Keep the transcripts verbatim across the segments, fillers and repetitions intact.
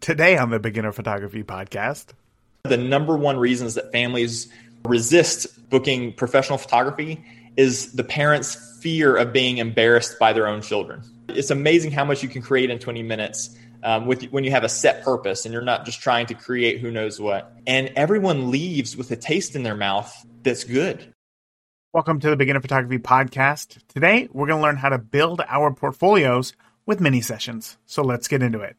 Today on the Beginner Photography Podcast. The number one reasons that families resist booking professional photography is the parents' fear of being embarrassed by their own children. It's amazing how much you can create in twenty minutes um, with when you have a set purpose and you're not just trying to create who knows what. And everyone leaves with a taste in their mouth that's good. Welcome to the Beginner Photography Podcast. Today, we're going to learn how to build our portfolios with mini sessions. So let's get into it.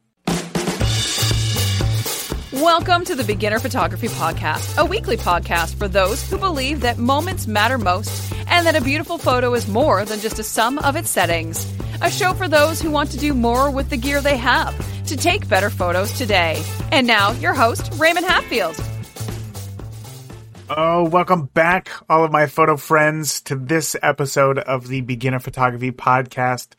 Welcome to the Beginner Photography Podcast, a weekly podcast for those who believe that moments matter most and that a beautiful photo is more than just a sum of its settings. A show for those who want to do more with the gear they have to take better photos today. And now, your host, Raymond Hatfield. Oh, welcome back, all of my photo friends, to this episode of the Beginner Photography Podcast.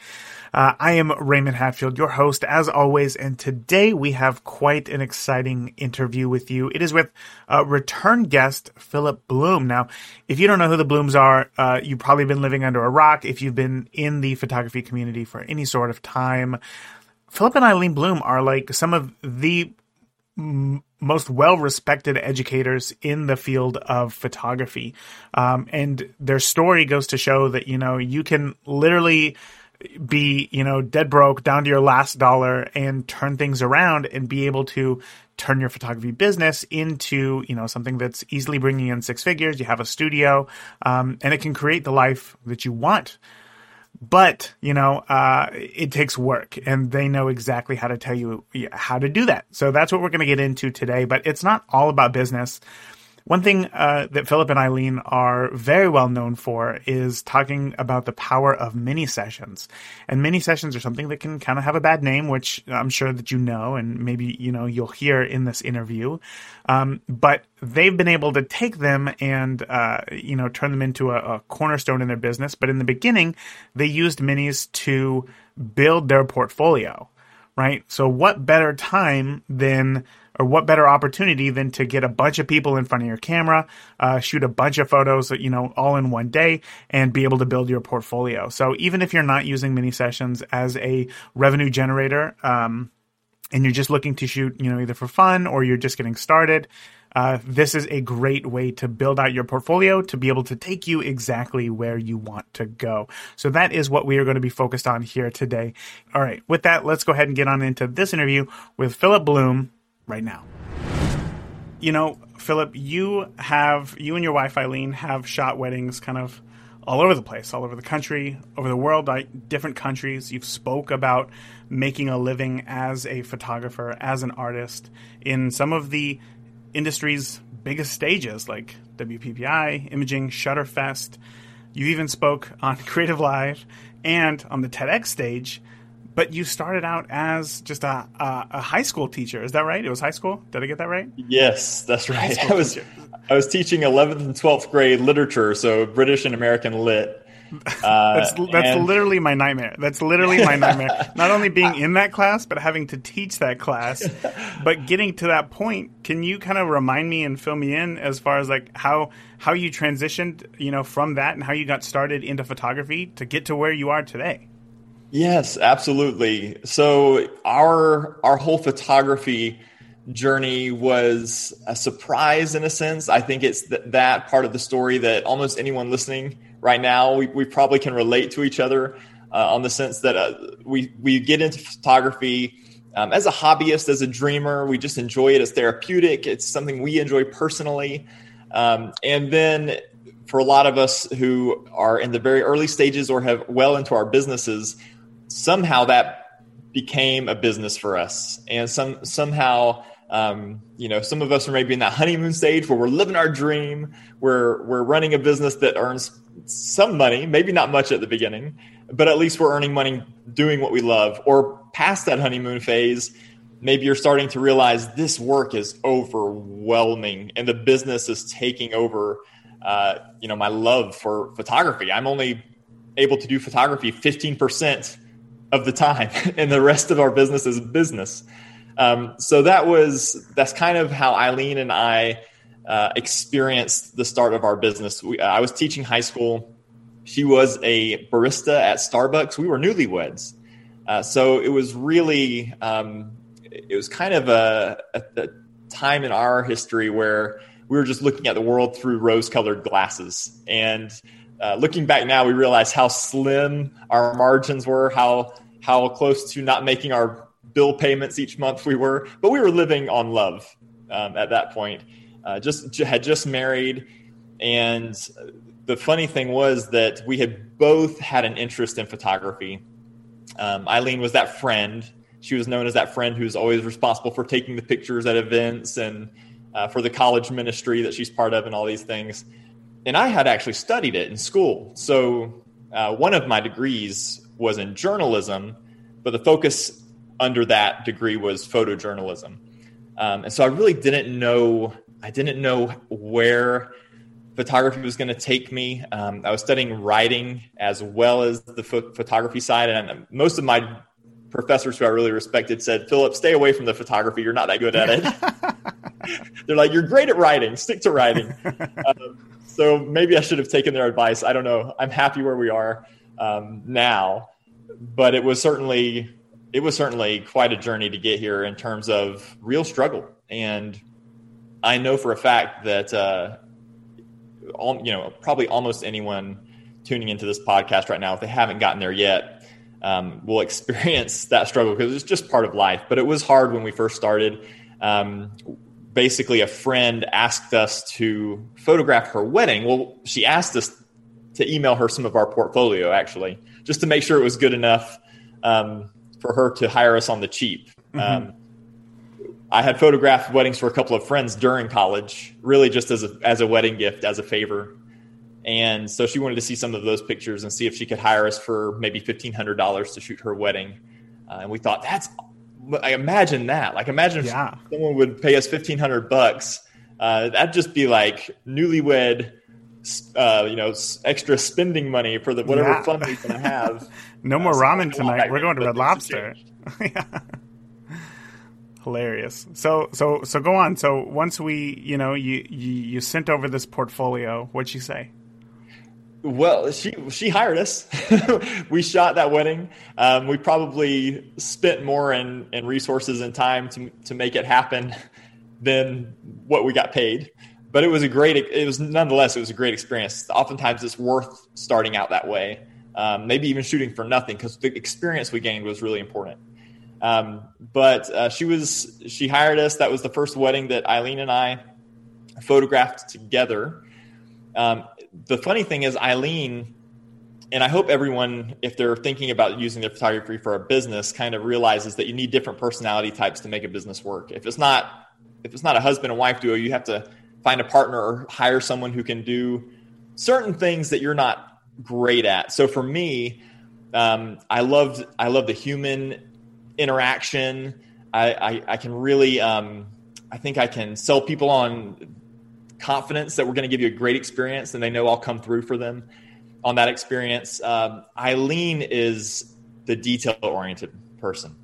Uh, I am Raymond Hatfield, your host, as always, and today we have quite an exciting interview with you. It is with uh, return guest Phillip Blume. Now, if you don't know who the Blumes are, uh, you've probably been living under a rock if you've been in the photography community for any sort of time. Phillip and Eileen Blume are like some of the m- most well-respected educators in the field of photography, um, and their story goes to show that, you know, you can literally be, you know, dead broke down to your last dollar and turn things around and be able to turn your photography business into, you know, something that's easily bringing in six figures. You have a studio, um, and it can create the life that you want. But, you know, uh, it takes work, and they know exactly how to tell you how to do that. So that's what we're going to get into today, but it's not all about business. One thing uh, that Phillip and Eileen are very well known for is talking about the power of mini sessions. And mini sessions are something that can kind of have a bad name, which I'm sure that you know, and maybe, you know, you'll hear in this interview. Um, but they've been able to take them and, uh, you know, turn them into a, a cornerstone in their business. But in the beginning, they used minis to build their portfolio, right? So what better time than... Or what better opportunity than to get a bunch of people in front of your camera, uh, shoot a bunch of photos, you know, all in one day, and be able to build your portfolio. So even if you're not using mini sessions as a revenue generator, um, and you're just looking to shoot, you know, either for fun or you're just getting started, uh, this is a great way to build out your portfolio to be able to take you exactly where you want to go. So that is what we are going to be focused on here today. All right, with that, let's go ahead and get on into this interview with Phillip Blume. Right now. You know, Phillip, you have, you and your wife, Eileen, have shot weddings kind of all over the place, all over the country, over the world, like different countries. You've spoke about making a living as a photographer, as an artist in some of the industry's biggest stages like W P P I, Imaging, Shutterfest. You even spoke on CreativeLive and on the TEDx stage. But you started out as just a, a a high school teacher. Is that right? It was high school? Did I get that right? Yes, that's right. I was teacher. I was teaching eleventh and twelfth grade literature, so British and American lit. Uh, that's that's and... literally my nightmare. That's literally my nightmare. Not only being in that class, but having to teach that class. But getting to that point, can you kind of remind me and fill me in as far as like how how you transitioned, you know, from that and how you got started into photography to get to where you are today? Yes, absolutely. So our our whole photography journey was a surprise in a sense. I think it's th- that part of the story that almost anyone listening right now, we, we probably can relate to each other uh, on the sense that uh, we, we get into photography um, as a hobbyist, as a dreamer. We just enjoy it as therapeutic. It's something we enjoy personally. Um, and then for a lot of us who are in the very early stages or have well into our businesses, somehow that became a business for us. And some somehow, um, you know, some of us are maybe in that honeymoon stage where we're living our dream, where we're running a business that earns some money, maybe not much at the beginning, but at least we're earning money doing what we love. Or past that honeymoon phase, maybe you're starting to realize this work is overwhelming and the business is taking over, uh, you know, my love for photography. I'm only able to do photography fifteen percent of the time, and the rest of our business is business. Um, so that was, that's kind of how Eileen and I uh, experienced the start of our business. We, I was teaching high school. She was a barista at Starbucks. We were newlyweds. Uh, so it was really um, it was kind of a, a, a time in our history where we were just looking at the world through rose-colored glasses. And uh, looking back now, we realize how slim our margins were, how how close to not making our bill payments each month we were. But we were living on love um, at that point. Uh, just had just married, and the funny thing was that we had both had an interest in photography. Um, Eileen was that friend. She was known as that friend who's always responsible for taking the pictures at events and uh, for the college ministry that she's part of and all these things. And I had actually studied it in school. So uh, one of my degrees was in journalism, but the focus under that degree was photojournalism. Um, and so I really didn't know, I didn't know where photography was going to take me. Um, I was studying writing as well as the ph- photography side. And most of my professors who I really respected said, Phillip, stay away from the photography. You're not that good at it. They're like, you're great at writing. Stick to writing. um, so maybe I should have taken their advice. I don't know. I'm happy where we are um, now, but it was certainly, it was certainly quite a journey to get here in terms of real struggle. And I know for a fact that, uh, all, you know, probably almost anyone tuning into this podcast right now, if they haven't gotten there yet, um, will experience that struggle because it's just part of life. But it was hard when we first started. Um, basically, a friend asked us to photograph her wedding. Well, she asked us to email her some of our portfolio, actually, just to make sure it was good enough um, for her to hire us on the cheap. Mm-hmm. Um, I had photographed weddings for a couple of friends during college, really just as a, as a wedding gift, as a favor. And so she wanted to see some of those pictures and see if she could hire us for maybe fifteen hundred dollars to shoot her wedding. Uh, and we thought, that's, I imagine that. Like, imagine yeah. if someone would pay us fifteen hundred bucks. Uh, that'd just be like newlywed, uh, you know, extra spending money for the whatever yeah. fun we're going to have. no uh, more so ramen tonight. We're going to Red Lobster. yeah. Hilarious. So, so, so go on. So once we, you know, you, you, you sent over this portfolio, what'd she say? Well, she, she hired us. We shot that wedding. Um, we probably spent more in, in resources and time to, to make it happen than what we got paid, but it was a great, it was nonetheless, it was a great experience. Oftentimes it's worth starting out that way. Um, maybe even shooting for nothing, because the experience we gained was really important. Um, but, uh, she was, she hired us. That was the first wedding that Eileen and I photographed together. Um, the funny thing is Eileen, and I hope everyone, if they're thinking about using their photography for a business, kind of realizes that you need different personality types to make a business work. If it's not, if it's not a husband and wife duo, you have to find a partner or hire someone who can do certain things that you're not great at. So for me, um, I loved, I loved the human interaction. I, I, I can really, um, I think I can sell people on confidence that we're going to give you a great experience and they know I'll come through for them on that experience. Um, Eileen is the detail-oriented person.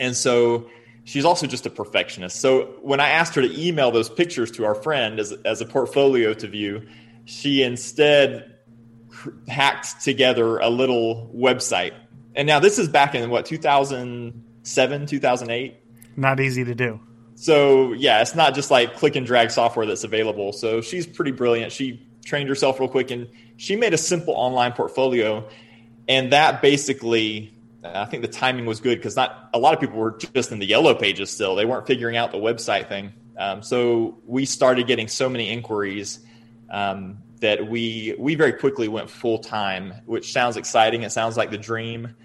And so she's also just a perfectionist. So when I asked her to email those pictures to our friend as, as a portfolio to view, she instead hacked together a little website. And now this is back in, what, two thousand seven, two thousand eight? Not easy to do. So, yeah, it's not just like click and drag software that's available. So she's pretty brilliant. She trained herself real quick, and she made a simple online portfolio. And that basically, I think the timing was good because not a lot of people were just in the yellow pages still. They weren't figuring out the website thing. Um, so we started getting so many inquiries um, that we we very quickly went full-time, which sounds exciting. It sounds like the dream.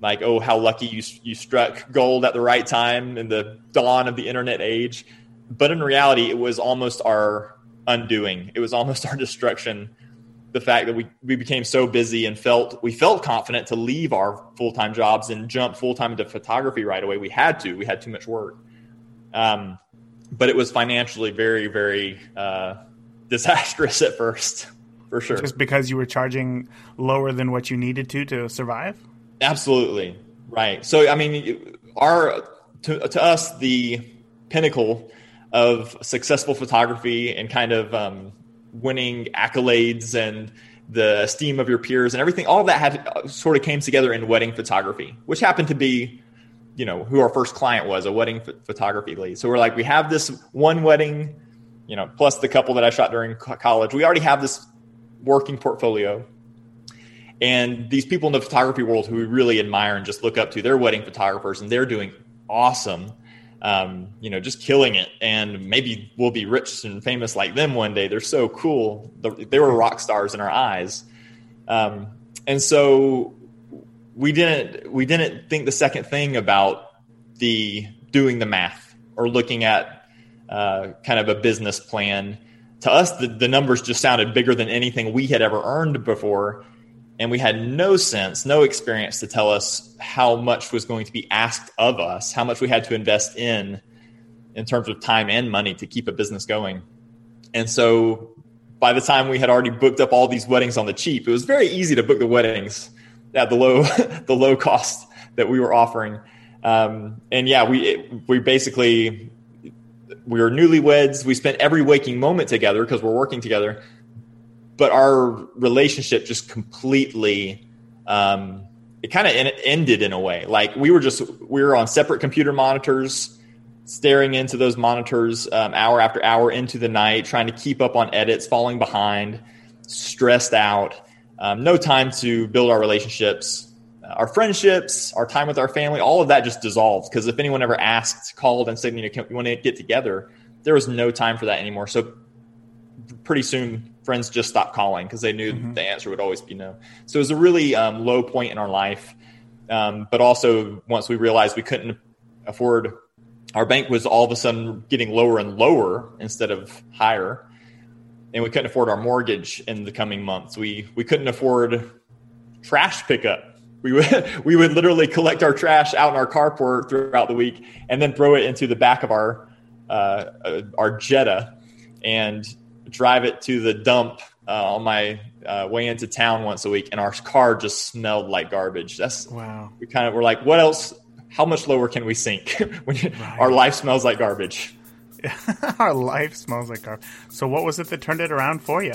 Like, oh, how lucky you you struck gold at the right time in the dawn of the internet age. But in reality, it was almost our undoing. It was almost our destruction. The fact that we, we became so busy and felt we felt confident to leave our full-time jobs and jump full-time into photography right away. We had to. We had too much work. Um, but it was financially very, very uh, disastrous at first, for sure. Just because you were charging lower than what you needed to to survive? Absolutely. Right. So, I mean, our to, to us, the pinnacle of successful photography and kind of um, winning accolades and the esteem of your peers and everything, all that had uh, sort of came together in wedding photography, which happened to be you know, who our first client was, a wedding ph- photography lead. So we're like, we have this one wedding, you know, plus the couple that I shot during co- college. We already have this working portfolio. And these people in the photography world who we really admire and just look up to, they're wedding photographers, and they're doing awesome, um, you know, just killing it. And maybe we'll be rich and famous like them one day. They're so cool. They were rock stars in our eyes. Um, and so we didn't we didn't think the second thing about the doing the math or looking at uh, kind of a business plan. To us, the, the numbers just sounded bigger than anything we had ever earned before, and we had no sense, no experience to tell us how much was going to be asked of us, how much we had to invest in in terms of time and money to keep a business going. And so by the time we had already booked up all these weddings on the cheap, it was very easy to book the weddings at the low the low cost that we were offering. Um, and yeah, we it, we basically, we were newlyweds. We spent every waking moment together because we're working together. But our relationship just completely, um, it kind of en- ended in a way. Like we were just, we were on separate computer monitors, staring into those monitors um, hour after hour into the night, trying to keep up on edits, falling behind, stressed out. Um, no time to build our relationships, our friendships, our time with our family. All of that just dissolved, because if anyone ever asked, called and said, you know, can, you want to get together, there was no time for that anymore. So pretty soon, friends just stopped calling because they knew mm-hmm. the answer would always be no. So it was a really um, low point in our life. Um, but also once we realized we couldn't afford, our bank was all of a sudden getting lower and lower instead of higher. And we couldn't afford our mortgage in the coming months. We we couldn't afford trash pickup. We would, we would literally collect our trash out in our carport throughout the week and then throw it into the back of our uh, our Jetta and drive it to the dump uh, on my uh, way into town once a week, and our car just smelled like garbage. That's wow. We kind of were like, what else? How much lower can we sink when you, right. our life smells like garbage? Our life smells like garbage. So, what was it that turned it around for you?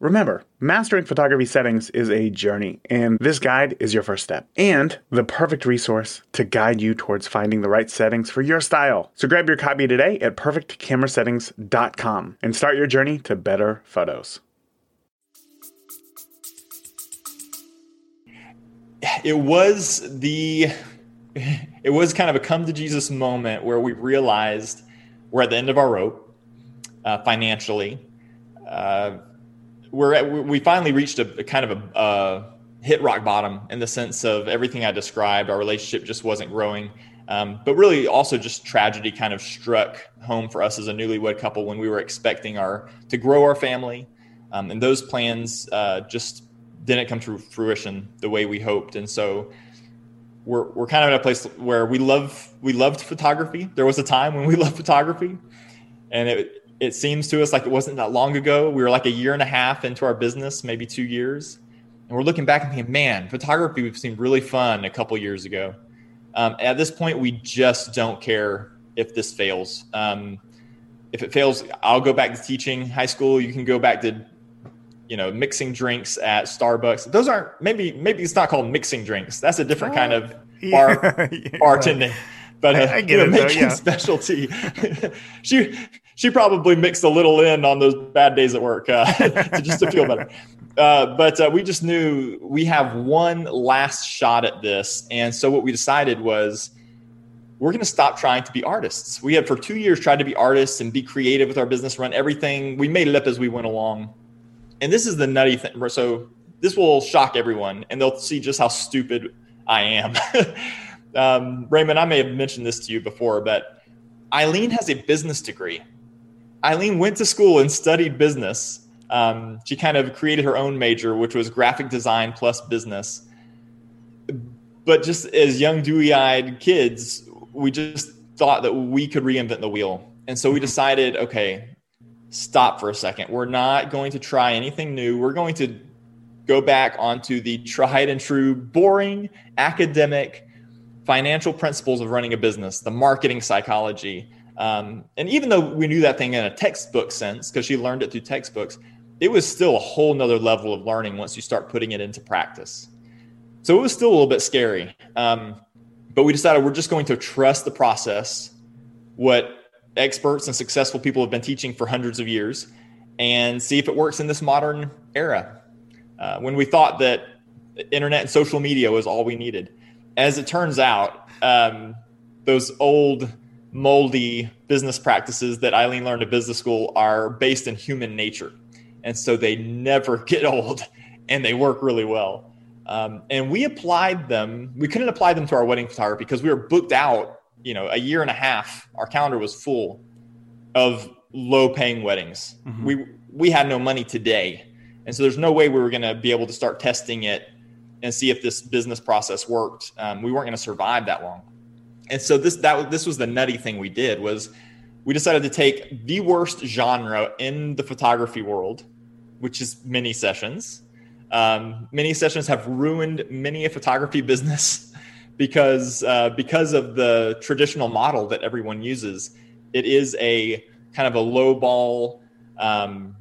Remember, mastering photography settings is a journey, and this guide is your first step and the perfect resource to guide you towards finding the right settings for your style. So grab your copy today at perfect camera settings dot com and start your journey to better photos. It was the, it was kind of a come to Jesus moment where we realized we're at the end of our rope uh, financially. Uh, We're at, we finally reached a, a kind of a uh, hit rock bottom in the sense of everything I described. Our relationship just wasn't growing. Um, but really also just tragedy kind of struck home for us as a newlywed couple when we were expecting our to grow our family. Um, and those plans uh, just didn't come to fruition the way we hoped. And so we're we're kind of in a place where we love we loved photography. There was a time when we loved photography, and it It seems to us like it wasn't that long ago. We were like a year and a half into our business, maybe two years. And we're looking back and thinking, man, photography seemed really fun a couple years ago. Um, at this point, we just don't care if this fails. Um, if it fails, I'll go back to teaching high school. You can go back to, you know, mixing drinks at Starbucks. Those aren't, maybe maybe it's not called mixing drinks. That's a different oh, kind of bar, yeah, bartending. But uh, I, I get it, making though, yeah. specialty. she she probably mixed a little in on those bad days at work uh, to, just to feel better. Uh, but uh, we just knew we have one last shot at this. And so what we decided was we're going to stop trying to be artists. We had for two years tried to be artists and be creative with our business, run everything. We made it up as we went along. And this is the nutty thing. So this will shock everyone, and they'll see just how stupid I am. Um, Raymond, I may have mentioned this to you before, but Eileen has a business degree. Eileen went to school and studied business. um, she kind of created her own major, which was graphic design plus business. But just as young, dewy-eyed kids, we just thought that we could reinvent the wheel. And so we decided, okay, stop for a second. We're not going to try anything new. We're going to go back onto the tried and true, boring, academic, financial principles of running a business, the marketing psychology. Um, and even though we knew that thing in a textbook sense, because she learned it through textbooks, it was still a whole nother level of learning once you start putting it into practice. So it was still a little bit scary, um, but we decided we're just going to trust the process, what experts and successful people have been teaching for hundreds of years, and see if it works in this modern era. Uh, when we thought that internet and social media was all we needed. As it turns out, um, those old moldy business practices that Eileen learned at business school are based in human nature. And so they never get old and they work really well. Um, and we applied them. We couldn't apply them to our wedding photography because we were booked out, you know, a year and a half. Our calendar was full of low paying weddings. Mm-hmm. We, we had no money today. And so there's no way we were going to be able to start testing it and see if this business process worked. Um, we weren't going to survive that long. And so this, that this was the nutty thing we did, was we decided to take the worst genre in the photography world, which is mini sessions. Um, many sessions have ruined many a photography business because, uh, because of the traditional model that everyone uses. It is a kind of a low ball, um,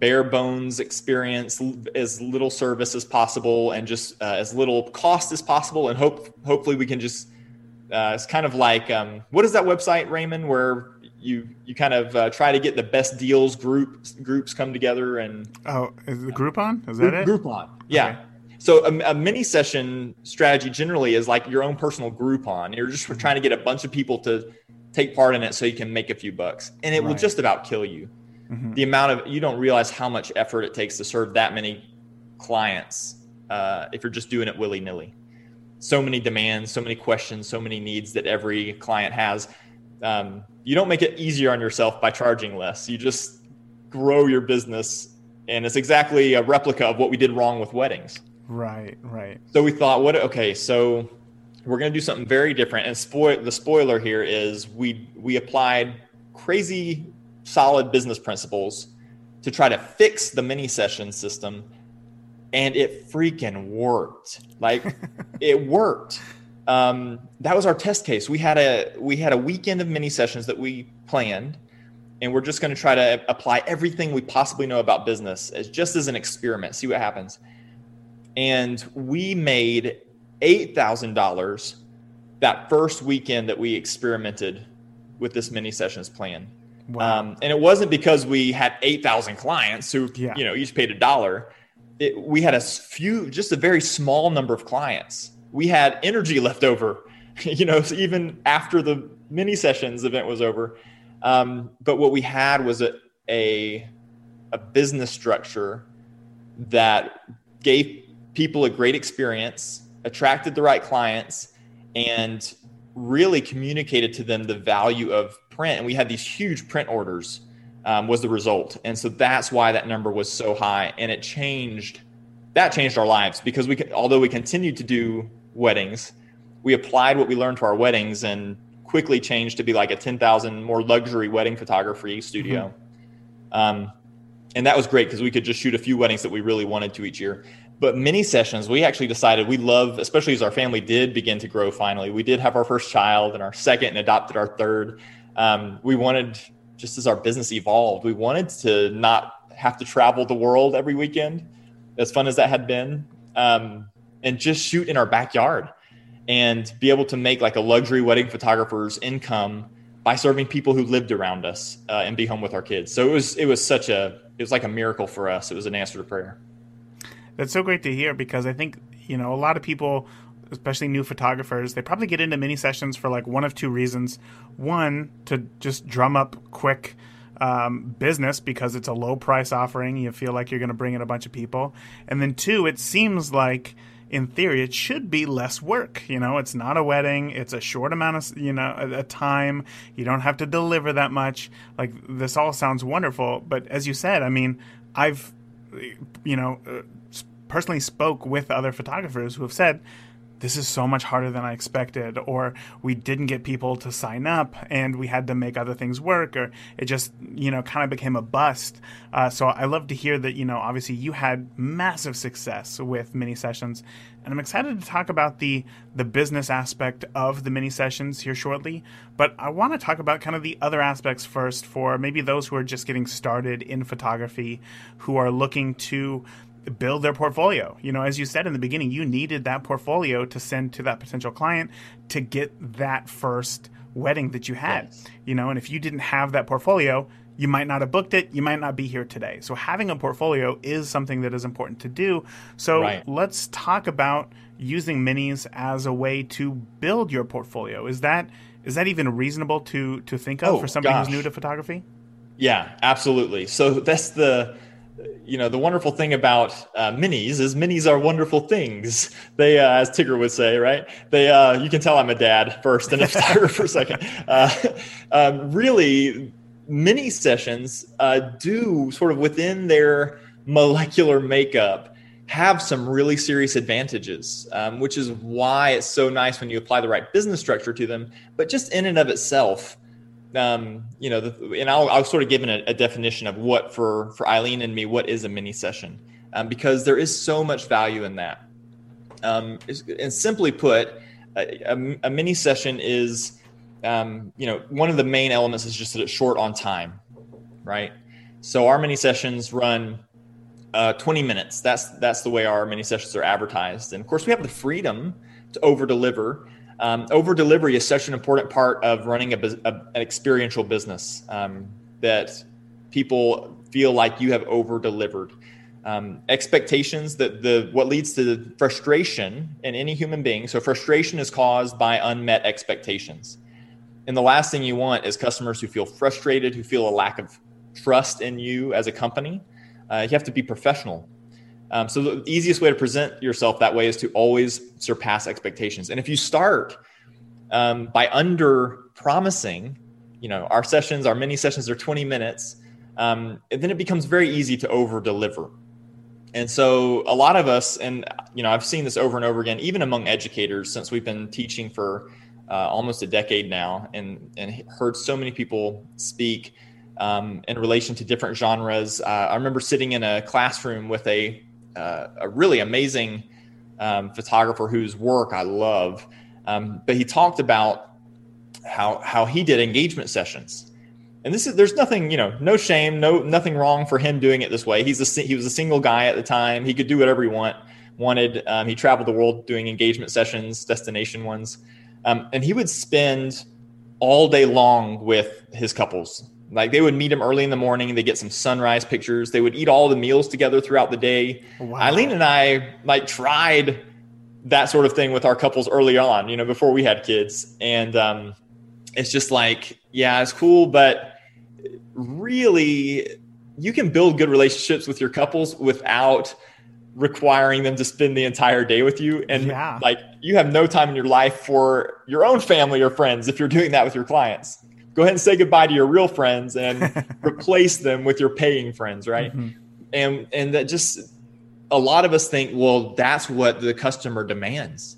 bare bones experience, as little service as possible and just, uh, as little cost as possible. And hope, hopefully we can just, uh, it's kind of like, um, what is that website, Raymond, where you, you kind of uh, try to get the best deals, groups, groups come together and... Oh, is it Groupon? Is that Group, it? Groupon, yeah. Okay. So a, a mini session strategy generally is like your own personal Groupon. You're just trying to get a bunch of people to take part in it so you can make a few bucks. And it right. will just about kill you. Mm-hmm. The amount of... You don't realize how much effort it takes to serve that many clients uh, if you're just doing it willy-nilly. So many demands, so many questions, so many needs that every client has. Um, you don't make it easier on yourself by charging less. You just grow your business. And it's exactly a replica of what we did wrong with weddings. Right, right. So we thought, what? okay, so we're going to do something very different. And spoil the spoiler here is we we applied crazy solid business principles to try to fix the mini session system. And it freaking worked. Like it worked. Um, that was our test case. We had a, we had a weekend of mini sessions that we planned, and we're just going to try to apply everything we possibly know about business as just as an experiment, see what happens. And we made eight thousand dollars that first weekend that we experimented with this mini sessions plan. Wow. Um, and it wasn't because we had eight thousand clients who, yeah. you know, each paid a dollar. It, we had a few, just a very small number of clients. We had energy left over, you know, even after the mini sessions event was over. Um, but what we had was a, a a business structure that gave people a great experience, attracted the right clients, and really communicated to them the value of print. And we had these huge print orders, um, was the result. And so that's why that number was so high. And it changed, that changed our lives, because we could, although we continued to do weddings, we applied what we learned to our weddings and quickly changed to be like a ten thousand more luxury wedding photography studio. Mm-hmm. Um, and that was great because we could just shoot a few weddings that we really wanted to each year. But mini sessions, we actually decided we love, especially as our family did begin to grow finally. We did have our first child and our second and adopted our third. Um, we wanted, just as our business evolved, we wanted to not have to travel the world every weekend, as fun as that had been. Um, and just shoot in our backyard and be able to make like a luxury wedding photographer's income by serving people who lived around us uh, and be home with our kids. So it was, it was such a, it was like a miracle for us. It was an answer to prayer. That's so great to hear, because I think, you know, a lot of people, especially new photographers, they probably get into mini sessions for like one of two reasons. One, to just drum up quick Um, business, because it's a low price offering. You feel like you're going to bring in a bunch of people. And then two, it seems like in theory it should be less work. You know, it's not a wedding. It's a short amount of, you know, a, a time. You don't have to deliver that much. Like, this all sounds wonderful. But as you said, I mean, I've, you know, personally spoke with other photographers who have said, this is so much harder than I expected, or we didn't get people to sign up and we had to make other things work, or it just, you know, kind of became a bust. Uh, so I love to hear that, you know, obviously you had massive success with mini sessions, and I'm excited to talk about the, the business aspect of the mini sessions here shortly. But I want to talk about kind of the other aspects first for maybe those who are just getting started in photography, who are looking to build their portfolio. You know, as you said in the beginning, you needed that portfolio to send to that potential client to get that first wedding that you had. Yes. You know, and if you didn't have that portfolio, you might not have booked it. You might not be here today. So having a portfolio is something that is important to do. So right. Let's talk about using minis as a way to build your portfolio. Is that is that even reasonable to to think of oh, for somebody gosh. who's new to photography? Yeah, absolutely. So that's the You know, the wonderful thing about uh, minis is minis are wonderful things. They, uh, as Tigger would say, right? They, uh, you can tell I'm a dad first and a photographer second. Uh, uh, really, mini sessions uh, do sort of within their molecular makeup have some really serious advantages, um, which is why it's so nice when you apply the right business structure to them. But just in and of itself, Um, you know, the, and I'll, I'll sort of give an, a definition of what for, for Eileen and me, what is a mini session, um, because there is so much value in that. Um, and simply put, a, a, a mini session is, um, you know, one of the main elements is just that it's short on time, right? So our mini sessions run uh, twenty minutes. That's, that's the way our mini sessions are advertised. And of course we have the freedom to over deliver. Um, over delivery is such an important part of running a, a, an experiential business um, that people feel like you have over delivered. Um, expectations that the what leads to frustration in any human being. So frustration is caused by unmet expectations. And the last thing you want is customers who feel frustrated, who feel a lack of trust in you as a company. Uh, you have to be professional. Um, so the easiest way to present yourself that way is to always surpass expectations. And if you start um, by under promising, you know, our sessions, our mini sessions are twenty minutes, um, and then it becomes very easy to over deliver. And so a lot of us, and, you know, I've seen this over and over again, even among educators, since we've been teaching for uh, almost a decade now, and, and heard so many people speak um, in relation to different genres. Uh, I remember sitting in a classroom with a Uh, a really amazing um, photographer whose work I love. Um, but he talked about how how he did engagement sessions. And this is, there's nothing, you know, no shame, no nothing wrong for him doing it this way. He's a, he was a single guy at the time. He could do whatever he want, wanted. Um, he traveled the world doing engagement sessions, destination ones. Um, and he would spend all day long with his couples. Like they would meet him early in the morning. They get some sunrise pictures. They would eat all the meals together throughout the day. Wow. Eileen and I like tried that sort of thing with our couples early on, you know, before we had kids. And um, it's just like, yeah, it's cool. But really, you can build good relationships with your couples without requiring them to spend the entire day with you. And yeah. like you have no time in your life for your own family or friends if you're doing that with your clients. Go ahead and say goodbye to your real friends and replace them with your paying friends, right? Mm-hmm. And and that just a lot of us think, well, that's what the customer demands.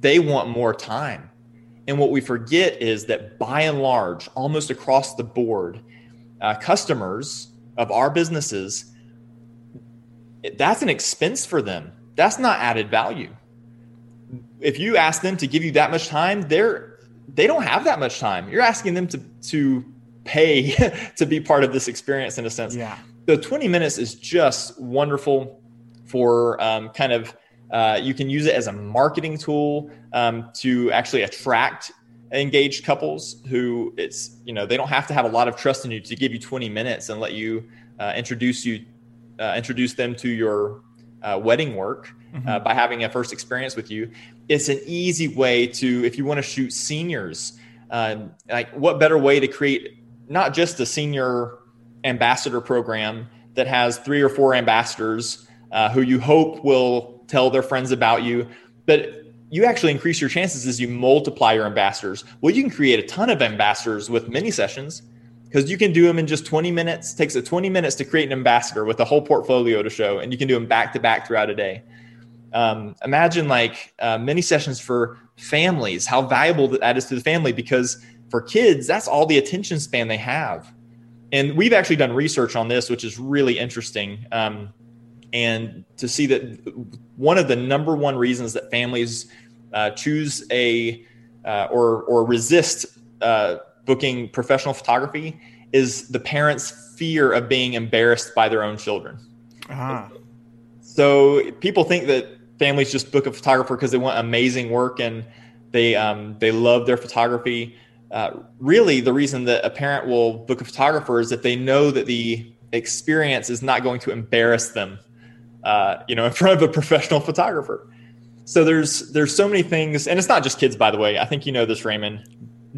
They want more time. And what we forget is that by and large, almost across the board, uh, customers of our businesses, that's an expense for them. That's not added value. If you ask them to give you that much time, they're they don't have that much time. You're asking them to, to pay to be part of this experience in a sense. Yeah. So twenty minutes is just wonderful for um, kind of, uh, you can use it as a marketing tool um, to actually attract engaged couples who it's, you know, they don't have to have a lot of trust in you to give you twenty minutes and let you uh, introduce you, uh, introduce them to your uh, wedding work. Mm-hmm. Uh, by having a first experience with you. It's an easy way to, if you want to shoot seniors, um, like what better way to create not just a senior ambassador program that has three or four ambassadors uh, who you hope will tell their friends about you, but you actually increase your chances as you multiply your ambassadors. Well, you can create a ton of ambassadors with mini sessions. because you can do them in just twenty minutes. It takes it twenty minutes to create an ambassador with a whole portfolio to show, and you can do them back to back throughout a day. Um, imagine like uh, mini sessions for families, how valuable that is to the family, because for kids, that's all the attention span they have. And we've actually done research on this, which is really interesting. Um, and to see that one of the number one reasons that families uh, choose a uh, or or resist uh, booking professional photography is the parents' fear of being embarrassed by their own children. Uh-huh. So people think that families just book a photographer because they want amazing work and they um, they love their photography. Uh, really, the reason that a parent will book a photographer is that they know that the experience is not going to embarrass them, uh, you know, in front of a professional photographer. So there's there's so many things, and it's not just kids, by the way. I think you know this, Raymond.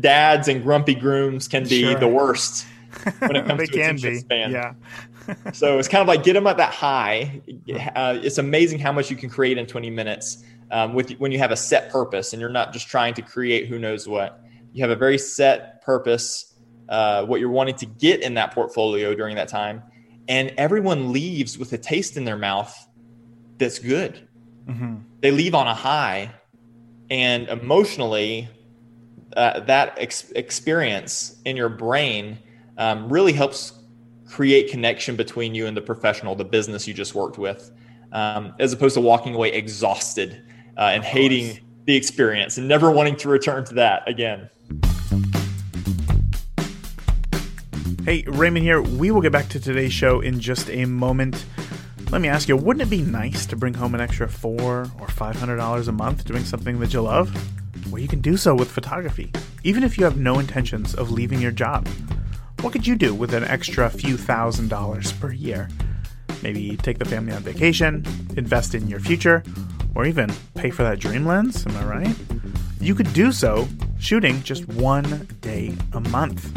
Dads and grumpy grooms can be sure. the worst when it comes they to can attention be. Span. Yeah. So it's kind of like get them at that high. Uh, it's amazing how much you can create in twenty minutes um, with when you have a set purpose and you're not just trying to create who knows what. You have a very set purpose, uh, what you're wanting to get in that portfolio during that time. And everyone leaves with a taste in their mouth that's good. Mm-hmm. They leave on a high, and emotionally uh, that ex- experience in your brain um, really helps create connection between you and the professional, the business you just worked with, um, as opposed to walking away exhausted uh, and hating the experience and never wanting to return to that again. Hey, Raymond here. We will get back to today's show in just a moment. Let me ask you, wouldn't it be nice to bring home an extra four or five hundred dollars a month doing something that you love? Well, you can do so with photography, even if you have no intentions of leaving your job. What could you do with an extra few thousand dollars per year? Maybe take the family on vacation, invest in your future, or even pay for that dream lens, am I right? You could do so shooting just one day a month.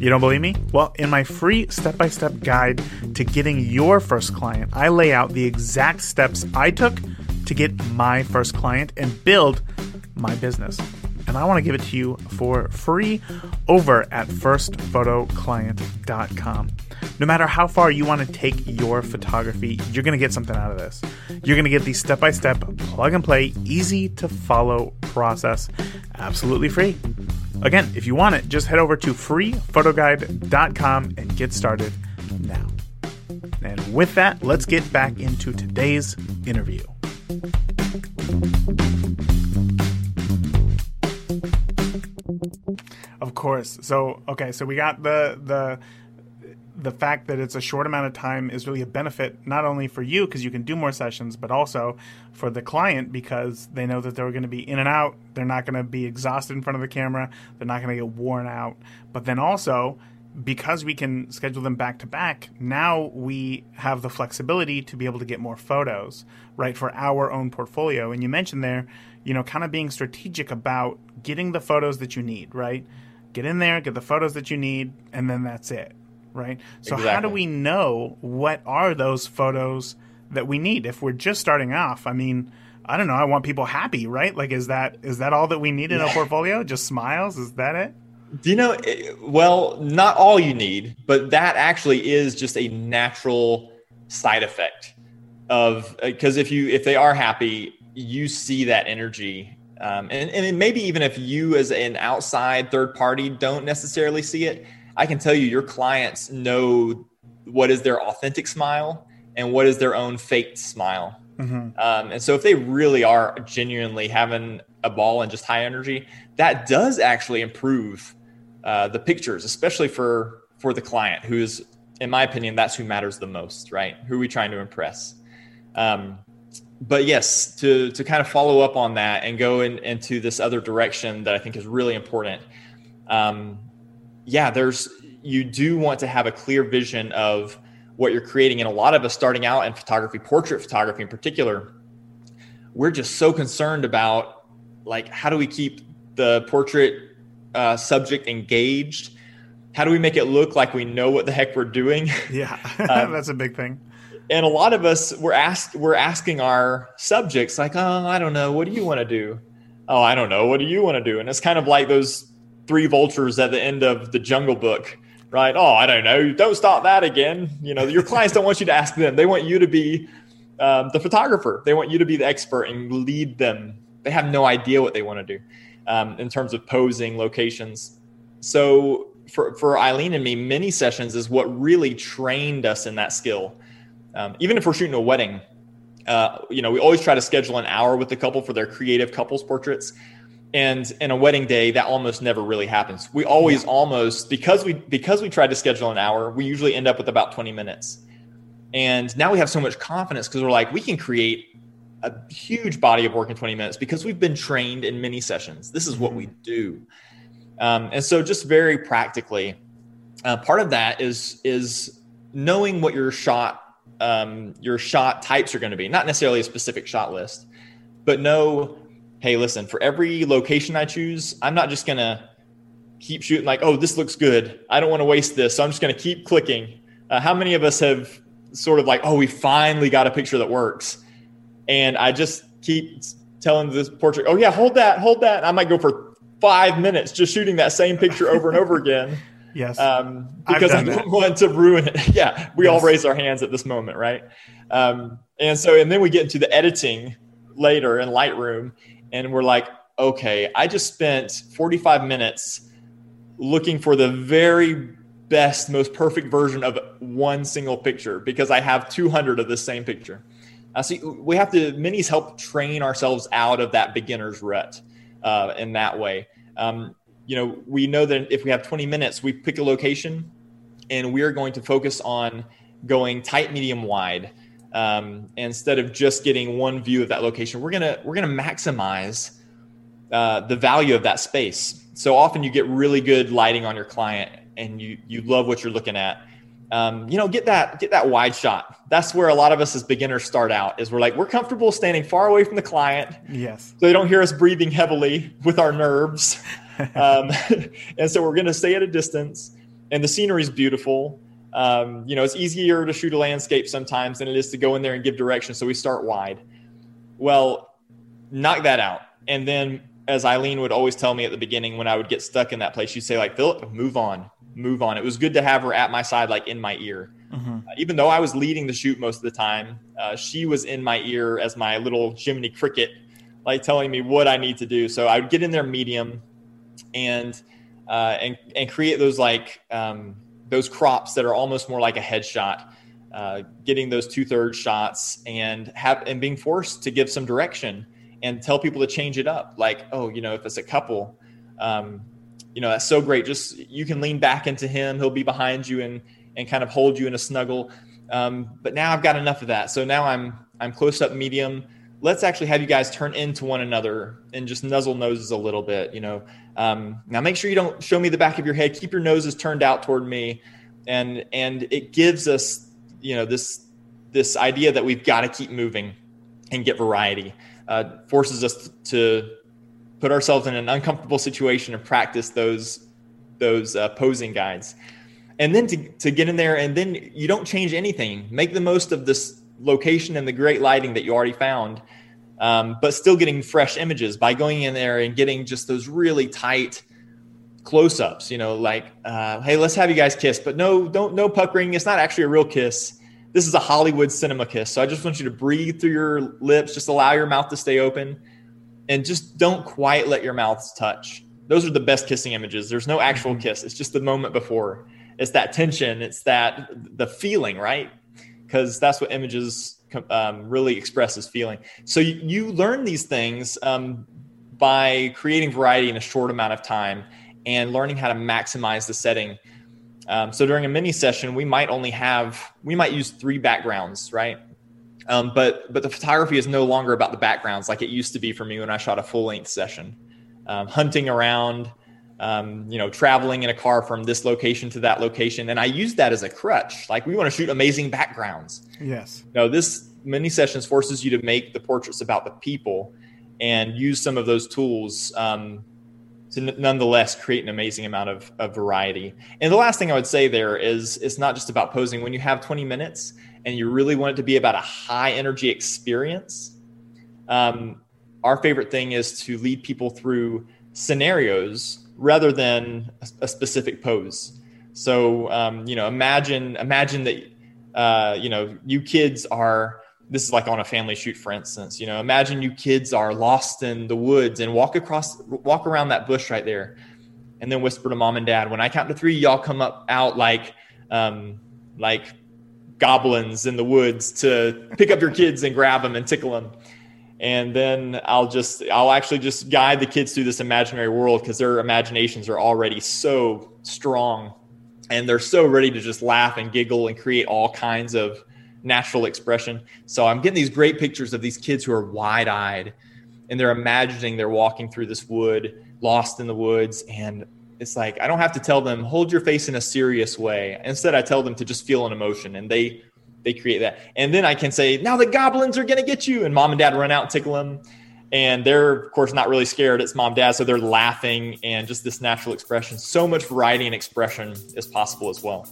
You don't believe me? Well, in my free step-by-step guide to getting your first client, I lay out the exact steps I took to get my first client and build my business. And I want to give it to you for free over at first photo client dot com. No matter how far you want to take your photography, you're going to get something out of this. You're going to get the step-by-step, plug-and-play, easy-to-follow process absolutely free. Again, if you want it, just head over to free photo guide dot com and get started now. And with that, let's get back into today's interview. Of course. So, okay, so we got the the... the fact that it's a short amount of time is really a benefit, not only for you because you can do more sessions, but also for the client because they know that they're going to be in and out. They're not going to be exhausted in front of the camera. They're not going to get worn out. But then also, because we can schedule them back to back, now we have the flexibility to be able to get more photos, right, for our own portfolio. And you mentioned there, you know, kind of being strategic about getting the photos that you need, right? Get in there, get the photos that you need, and then that's it. Right. So exactly. How do we know what are those photos that we need if we're just starting off? I mean, I don't know. I want people happy, right? Like, is that is that all that we need in yeah. a portfolio? Just smiles? Is that it? Do you know? Well, not all you need, but that actually is just a natural side effect of because if you if they are happy, you see that energy. Um, and, and maybe even if you as an outside third party don't necessarily see it, I can tell you your clients know what is their authentic smile and what is their own faked smile. Mm-hmm. Um, and so if they really are genuinely having a ball and just high energy, that does actually improve uh, the pictures, especially for for the client who is, in my opinion, that's who matters the most, right? Who are we trying to impress? Um, but yes, to to kind of follow up on that and go in, into this other direction that I think is really important. Um Yeah, there's you do want to have a clear vision of what you're creating. And a lot of us starting out in photography, portrait photography in particular, we're just so concerned about like, how do we keep the portrait uh, subject engaged? How do we make it look like we know what the heck we're doing? Yeah, um, that's a big thing. And a lot of us, we're, ask, we're asking our subjects like, oh, I don't know. What do you want to do? Oh, I don't know. What do you want to do? And it's kind of like those three vultures at the end of the Jungle Book right? Oh, I don't know. Don't start that again. You know, your clients don't want you to ask them. They want you to be um, the photographer. They want you to be the expert and lead them. They have no idea what they want to do um, in terms of posing, locations. So for, for Eileen and me, mini sessions is what really trained us in that skill. Um, even if we're shooting a wedding, uh, you know, we always try to schedule an hour with the couple for their creative couples portraits. And in a wedding day, that almost never really happens. We always almost, because we because we tried to schedule an hour, we usually end up with about twenty minutes. And now we have so much confidence because we're like, we can create a huge body of work in twenty minutes because we've been trained in mini sessions. This is what we do. Um, and so just very practically, uh, part of that is is knowing what your shot um, your shot types are going to be, not necessarily a specific shot list, but know, hey, listen, for every location I choose, I'm not just going to keep shooting like, oh, this looks good. I don't want to waste this. So I'm just going to keep clicking. Uh, how many of us have sort of like, oh, we finally got a picture that works. And I just keep telling this portrait, oh yeah, hold that, hold that. And I might go for five minutes just shooting that same picture over and over again. Yes. Um, because I don't that. want to ruin it. Yeah. We yes. all raise our hands at this moment. Right. Um, and so, and then we get into the editing later in Lightroom and we're like, okay, I just spent forty-five minutes looking for the very best, most perfect version of one single picture because I have two hundred of the same picture. Uh, so we have to, minis help train ourselves out of that beginner's rut uh, in that way. Um, you know, we know that if we have twenty minutes, we pick a location and we're going to focus on going tight, medium, wide. Um, instead of just getting one view of that location, we're going to, we're going to maximize uh, the value of that space. So often you get really good lighting on your client and you, you love what you're looking at. Um, you know, get that, get that wide shot. That's where a lot of us as beginners start out is we're like, we're comfortable standing far away from the client. Yes. So they don't hear us breathing heavily with our nerves. um, and so we're going to stay at a distance and the scenery is beautiful. Um, you know, it's easier to shoot a landscape sometimes than it is to go in there and give direction. So we start wide. Well, knock that out. And then as Eileen would always tell me at the beginning, when I would get stuck in that place, she'd say like, Phillip, move on, move on. It was good to have her at my side, like in my ear, mm-hmm. uh, even though I was leading the shoot most of the time, uh, she was in my ear as my little Jiminy Cricket, like telling me what I need to do. So I would get in there medium and, uh, and, and create those like, um, those crops that are almost more like a headshot, uh, getting those two thirds shots and have, and being forced to give some direction and tell people to change it up. Like, oh, you know, if it's a couple, um, you know, that's so great. Just, you can lean back into him. He'll be behind you and, and kind of hold you in a snuggle. Um, but now I've got enough of that. So now I'm, I'm close up medium. Let's actually have you guys turn into one another and just nuzzle noses a little bit, you know. Um, now make sure you don't show me the back of your head. Keep your noses turned out toward me. And and it gives us, you know, this this idea that we've got to keep moving and get variety. Uh, forces us to put ourselves in an uncomfortable situation and practice those those uh, posing guides. And then to, to get in there and then you don't change anything. Make the most of this location and the great lighting that you already found. Um, but still getting fresh images by going in there and getting just those really tight close-ups, you know, like, uh, hey, let's have you guys kiss, but no, don't, no puckering. It's not actually a real kiss. This is a Hollywood cinema kiss. So I just want you to breathe through your lips, just allow your mouth to stay open and just don't quite let your mouths touch. Those are the best kissing images. There's no actual kiss. It's just the moment before. It's that tension. It's that the feeling, right? Because that's what images Um, really expresses feeling. So you, you learn these things um, by creating variety in a short amount of time and learning how to maximize the setting. Um, so during a mini session, we might only have, we might use three backgrounds, right? Um, but but the photography is no longer about the backgrounds like it used to be for me when I shot a full length session. Um, hunting around, um, you know, traveling in a car from this location to that location. And I use that as a crutch. Like, we want to shoot amazing backgrounds. Yes. No, this mini sessions forces you to make the portraits about the people and use some of those tools, um, to n- nonetheless create an amazing amount of, of variety. And the last thing I would say there is, it's not just about posing. When you have twenty minutes and you really want it to be about a high energy experience, um, our favorite thing is to lead people through scenarios rather than a specific pose. So, um, you know, imagine, imagine that, uh, you know, you kids are, this is like on a family shoot, for instance, you know, imagine you kids are lost in the woods and walk across, walk around that bush right there. And then whisper to mom and dad, when I count to three, y'all come up out like, um, like goblins in the woods to pick up your kids and grab them and tickle them. And then I'll just, I'll actually just guide the kids through this imaginary world because their imaginations are already so strong. And they're so ready to just laugh and giggle and create all kinds of natural expression. So I'm getting these great pictures of these kids who are wide-eyed and they're imagining they're walking through this wood, lost in the woods. And it's like, I don't have to tell them, hold your face in a serious way. Instead, I tell them to just feel an emotion and they, they create that. And then I can say, now the goblins are going to get you. And mom and dad run out and tickle them. And they're, of course, not really scared. It's mom, dad. So they're laughing and just this natural expression. So much variety and expression is possible as well.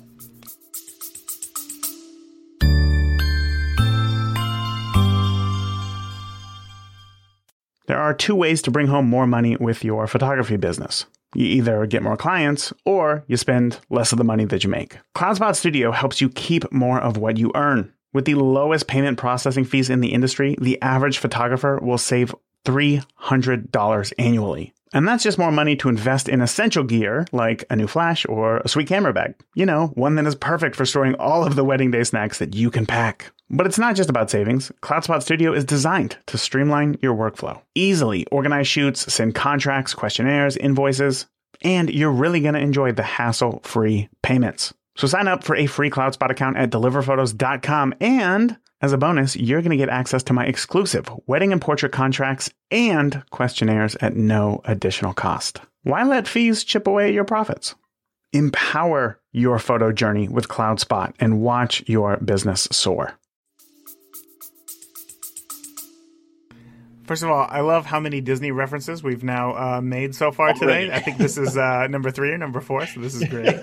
There are two ways to bring home more money with your photography business. You either get more clients or you spend less of the money that you make. CloudSpot Studio helps you keep more of what you earn. With the lowest payment processing fees in the industry, the average photographer will save three hundred dollars annually. And that's just more money to invest in essential gear like a new flash or a sweet camera bag. You know, one that is perfect for storing all of the wedding day snacks that you can pack. But it's not just about savings. CloudSpot Studio is designed to streamline your workflow. Easily organize shoots, send contracts, questionnaires, invoices, and you're really going to enjoy the hassle-free payments. So sign up for a free CloudSpot account at deliver photos dot com. And as a bonus, you're going to get access to my exclusive wedding and portrait contracts and questionnaires at no additional cost. Why let fees chip away at your profits? Empower your photo journey with CloudSpot and watch your business soar. First of all, I love how many Disney references we've now uh, made so far today. I think this is uh, number three or number four, so this is great.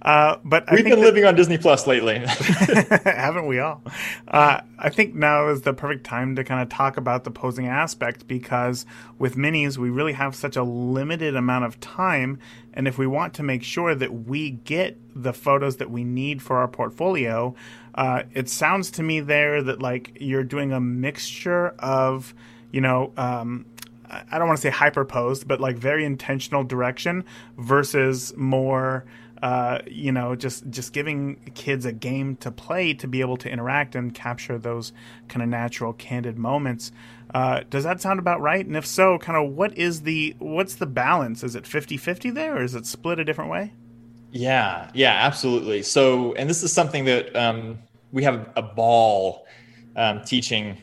Uh, but I We've think been that, living on Disney Plus lately. Haven't we all? Uh, I think now is the perfect time to kind of talk about the posing aspect because with minis, we really have such a limited amount of time. And if we want to make sure that we get the photos that we need for our portfolio, uh, it sounds to me there that like you're doing a mixture of – you know, um, I don't want to say hyperposed, but like very intentional direction versus more, uh, you know, just, just giving kids a game to play to be able to interact and capture those kind of natural, candid moments. Uh, does that sound about right? And if so, kind of what is the what's the balance? Is it fifty-fifty there or is it split a different way? Yeah, yeah, absolutely. So, and this is something that um, we have a ball um, teaching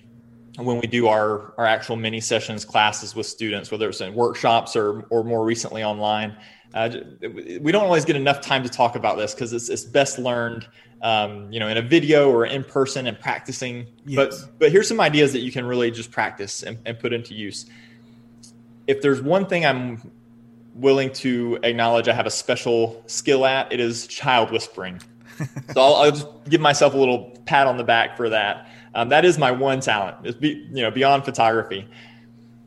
when we do our, our actual mini sessions classes with students, whether it's in workshops or, or more recently online, uh, we don't always get enough time to talk about this because it's, it's best learned, um, you know, in a video or in person and practicing. Yes. But, but here's some ideas that you can really just practice and, and put into use. If there's one thing I'm willing to acknowledge I have a special skill at, it is child whispering. So I'll, I'll just give myself a little pat on the back for that. Um, that is my one talent, it's be, you know, beyond photography.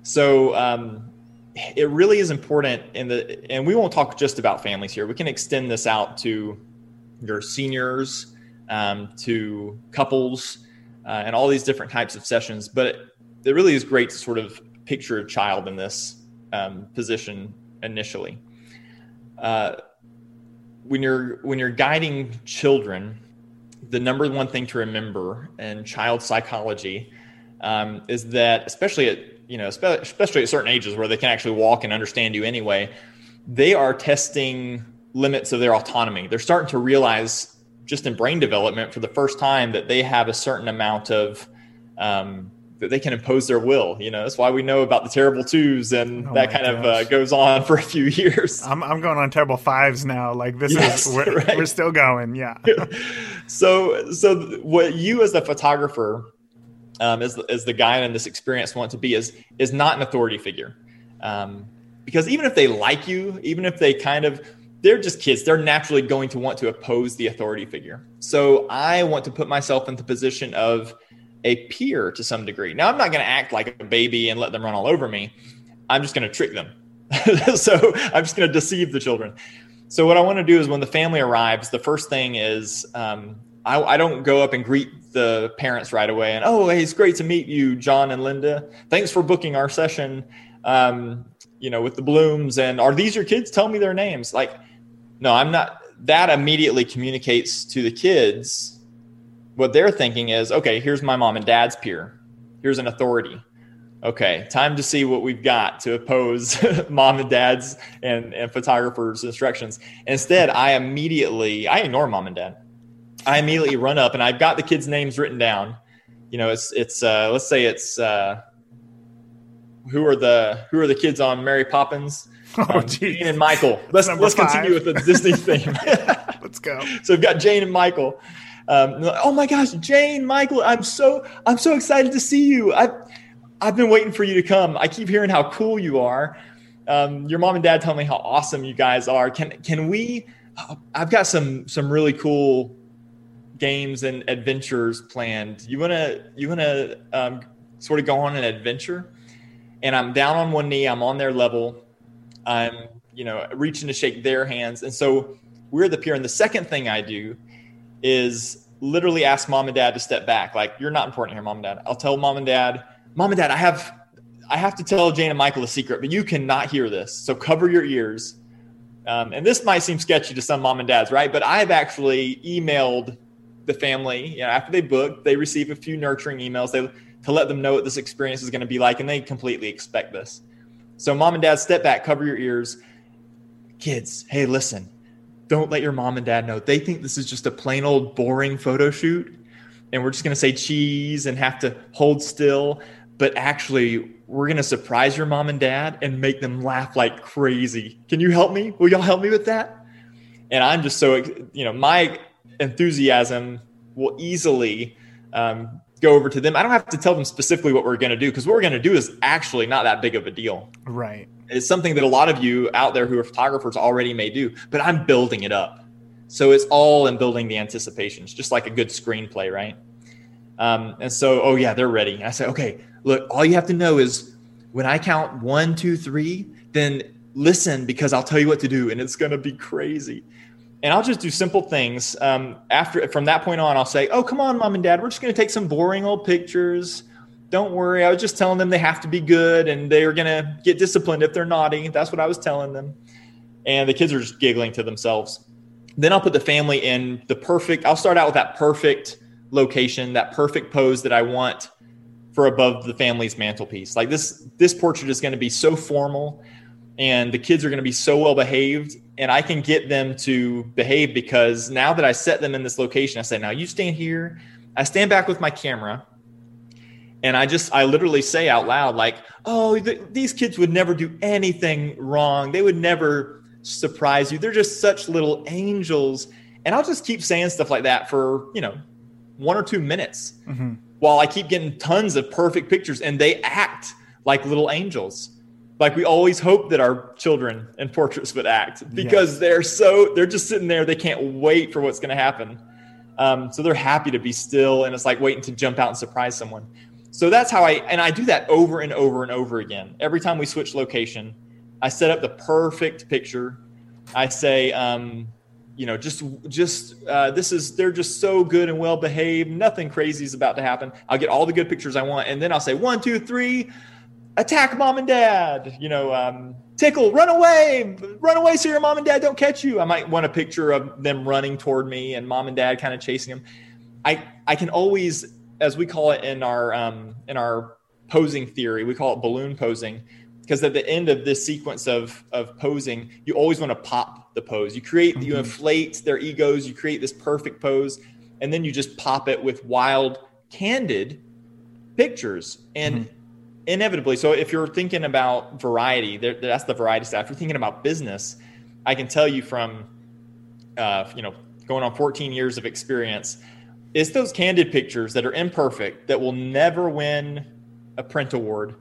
So um, it really is important in the, and we won't talk just about families here. We can extend this out to your seniors, um, to couples, uh, and all these different types of sessions. But it, it really is great to sort of picture a child in this um, position initially. Uh, when you're when you're guiding children, the number one thing to remember in child psychology um, is that, especially at you know, especially at certain ages where they can actually walk and understand you anyway, they are testing limits of their autonomy. They're starting to realize, just in brain development, for the first time that they have a certain amount of um, that they can impose their will. You know, that's why we know about the terrible twos and oh that kind gosh. of uh, goes on for a few years. I'm I'm going on terrible fives now. Like this yes, is we're, right. we're still going. Yeah. So, so what you as the photographer, um, as, as the guy in this experience want to be is, is not an authority figure. Um, because even if they like you, even if they kind of, they're just kids, they're naturally going to want to oppose the authority figure. So I want to put myself in the position of a peer to some degree. Now I'm not going to act like a baby and let them run all over me. I'm just going to trick them. So I'm just going to deceive the children. So what I want to do is when the family arrives, the first thing is um, I, I don't go up and greet the parents right away. And, oh, hey, it's great to meet you, John and Linda. Thanks for booking our session, um, you know, with the Blooms. And are these your kids? Tell me their names. Like, no, I'm not. That immediately communicates to the kids what they're thinking is, okay, here's my mom and dad's peer. Here's an authority. Okay, time to see what we've got to oppose mom and dad's and, and photographers' instructions. And instead, I immediately, I ignore mom and dad. I immediately run up and I've got the kids' names written down. You know, it's, it's uh, let's say it's, uh, who are the, who are the kids on Mary Poppins? Um, oh, Jane and Michael. Let's, let's continue with the Disney theme. Let's go. So we've got Jane and Michael. Um, like, oh my gosh, Jane, Michael, I'm so, I'm so excited to see you. I I've been waiting for you to come. I keep hearing how cool you are. Um, your mom and dad tell me how awesome you guys are. Can can we? I've got some some really cool games and adventures planned. You wanna you wanna um, sort of go on an adventure? And I'm down on one knee. I'm on their level. I'm you know reaching to shake their hands. And so we're the peer. And the second thing I do is literally ask mom and dad to step back. Like, you're not important here, mom and dad. I'll tell mom and dad. Mom and dad, I have, I have to tell Jane and Michael a secret, but you cannot hear this. So cover your ears. Um, and this might seem sketchy to some mom and dads, right? But I've actually emailed the family, you know, after they booked, they receive a few nurturing emails they, to let them know what this experience is going to be like. And they completely expect this. So mom and dad, step back, cover your ears. Kids, hey, listen, don't let your mom and dad know. They think this is just a plain old boring photo shoot. And we're just going to say cheese and have to hold still. But actually, we're going to surprise your mom and dad and make them laugh like crazy. Can you help me? Will y'all help me with that? And I'm just so, you know, my enthusiasm will easily um, go over to them. I don't have to tell them specifically what we're going to do, because what we're going to do is actually not that big of a deal. Right. It's something that a lot of you out there who are photographers already may do, but I'm building it up. So it's all in building the anticipations, just like a good screenplay, right? Um, and so, oh yeah, they're ready. I say, okay, look, all you have to know is when I count one, two, three, then listen, because I'll tell you what to do and it's going to be crazy. And I'll just do simple things. Um, after, from that point on, I'll say, oh, come on, mom and dad, we're just going to take some boring old pictures. Don't worry. I was just telling them they have to be good and they're going to get disciplined if they're naughty. That's what I was telling them. And the kids are just giggling to themselves. Then I'll put the family in the perfect, I'll start out with that perfect location, that perfect pose that I want for above the family's mantelpiece. Like this, this portrait is going to be so formal and the kids are going to be so well behaved, and I can get them to behave because now that I set them in this location, I say, now you stand here. I stand back with my camera and I just, I literally say out loud, like, oh, th- these kids would never do anything wrong. They would never surprise you. They're just such little angels. And I'll just keep saying stuff like that for, you know, one or two minutes mm-hmm. while I keep getting tons of perfect pictures, and they act like little angels. Like we always hope that our children in portraits would act, because yes. they're so, they're just sitting there. They can't wait for what's going to happen. Um, so they're happy to be still. And it's like waiting to jump out and surprise someone. So that's how I, and I do that over and over and over again. Every time we switch location, I set up the perfect picture. I say, um, you know, just, just uh, this is, they're just so good and well behaved. Nothing crazy is about to happen. I'll get all the good pictures I want. And then I'll say, one, two, three, attack mom and dad, you know, um, tickle, run away, run away so your mom and dad don't catch you. I might want a picture of them running toward me and mom and dad kind of chasing them. I, I can always, as we call it in our, um, in our posing theory, we call it balloon posing. Because at the end of this sequence of of posing, you always want to pop the pose. You create, mm-hmm. you inflate their egos, you create this perfect pose, and then you just pop it with wild, candid pictures. And mm-hmm. inevitably, so if you're thinking about variety, that's the variety side. If you're thinking about business, I can tell you from, uh, you know, going on fourteen years of experience, it's those candid pictures that are imperfect that will never win a print award,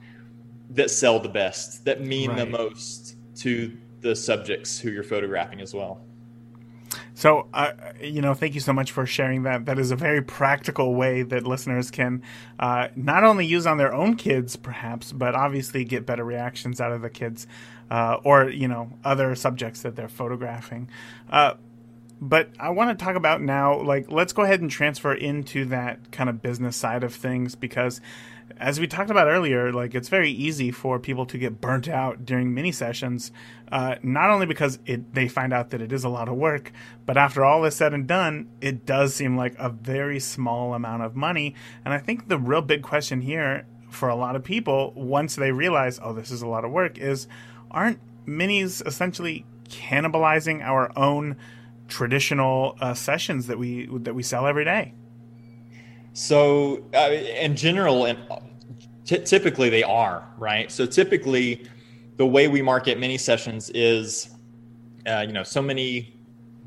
that sell the best, that mean right. the most to the subjects who you're photographing as well. So, uh, you know, thank you so much for sharing that. That is a very practical way that listeners can uh, not only use on their own kids, perhaps, but obviously get better reactions out of the kids uh, or, you know, other subjects that they're photographing. Uh, but I want to talk about now, like, let's go ahead and transfer into that kind of business side of things, because as we talked about earlier, like, it's very easy for people to get burnt out during mini sessions, uh, not only because it, they find out that it is a lot of work, but after all is said and done, it does seem like a very small amount of money. And I think the real big question here for a lot of people, once they realize, oh, this is a lot of work, is, aren't minis essentially cannibalizing our own traditional uh, sessions that we that we sell every day? So uh, in general, and t- typically they are, right? So typically the way we market mini sessions is, uh, you know, so many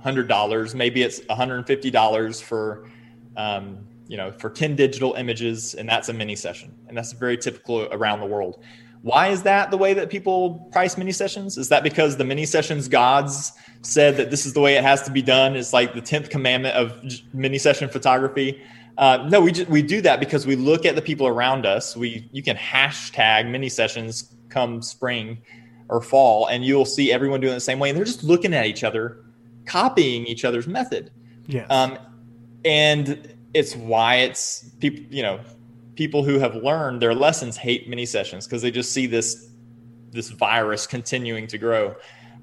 hundred dollars, maybe it's one hundred fifty dollars for, um, you know, for ten digital images, and that's a mini session. And that's very typical around the world. Why is that the way that people price mini sessions? Is that because the mini sessions gods said that this is the way it has to be done? It's like the tenth commandment of mini session photography. Uh, no, we just, we do that because we look at the people around us. We you can hashtag mini sessions come spring or fall, and you'll see everyone doing it the same way. And they're just looking at each other, copying each other's method. Yeah. Um, and it's why it's people, you know, people who have learned their lessons hate mini sessions, because they just see this this virus continuing to grow.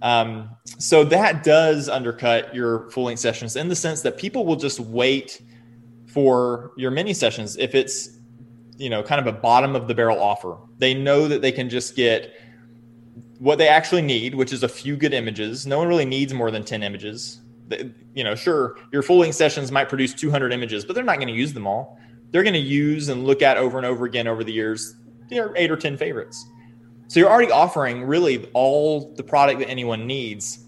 Um, so that does undercut your full length sessions, in the sense that people will just wait for your mini sessions if it's, you know, kind of a bottom of the barrel offer. They know that they can just get what they actually need, which is a few good images. No one really needs more than ten images. You know, sure, your full length sessions might produce two hundred images, but they're not going to use them all. They're going to use and look at over and over again over the years their eight or ten favorites. So you're already offering really all the product that anyone needs,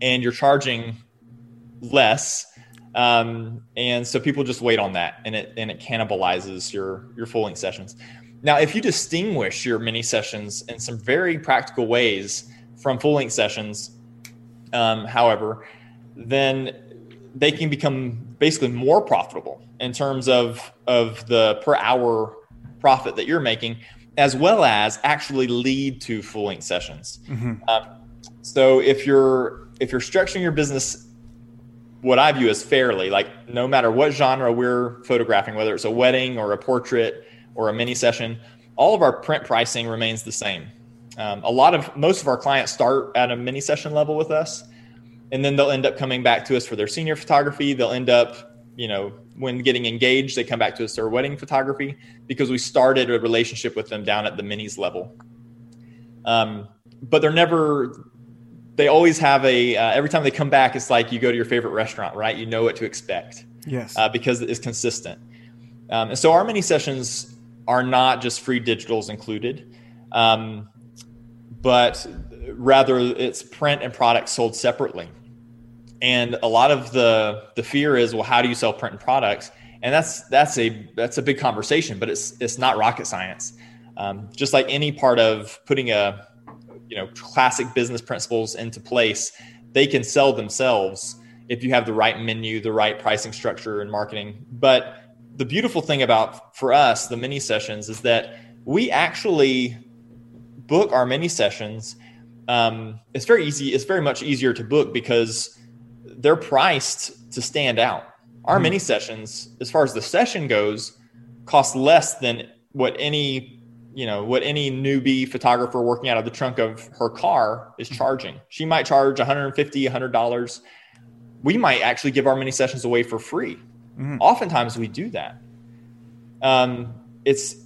and you're charging less. Um, and so people just wait on that, and it, and it cannibalizes your, your full length sessions. Now, if you distinguish your mini sessions in some very practical ways from full length sessions, um, however, then they can become basically more profitable in terms of, of the per hour profit that you're making, as well as actually lead to full length sessions. Mm-hmm. Um, so if you're, if you're structuring your business what I view as fairly, like no matter what genre we're photographing, whether it's a wedding or a portrait or a mini session, all of our print pricing remains the same. Um, a lot of, most of our clients start at a mini session level with us, and then they'll end up coming back to us for their senior photography. They'll end up, you know, when getting engaged, they come back to us for wedding photography, because we started a relationship with them down at the minis level. Um, but they're never... They always have a, uh, every time they come back, it's like you go to your favorite restaurant, right? You know what to expect. Yes. Uh, because it's consistent. Um, and so our mini sessions are not just free digitals included, um, but rather it's print and product sold separately. And a lot of the the fear is, well, how do you sell print and products? And that's that's a that's a big conversation, but it's it's not rocket science. Um, just like any part of putting a you know, classic business principles into place, they can sell themselves if you have the right menu, the right pricing structure and marketing. But the beautiful thing about, for us, the mini sessions is that we actually book our mini sessions. Um, it's very easy. It's very much easier to book because they're priced to stand out. Our mm-hmm. mini sessions, as far as the session goes, cost less than what any you know, what any newbie photographer working out of the trunk of her car is charging. She might charge one hundred fifty dollars, one hundred dollars. We might actually give our mini sessions away for free. Mm-hmm. Oftentimes we do that. Um, it's,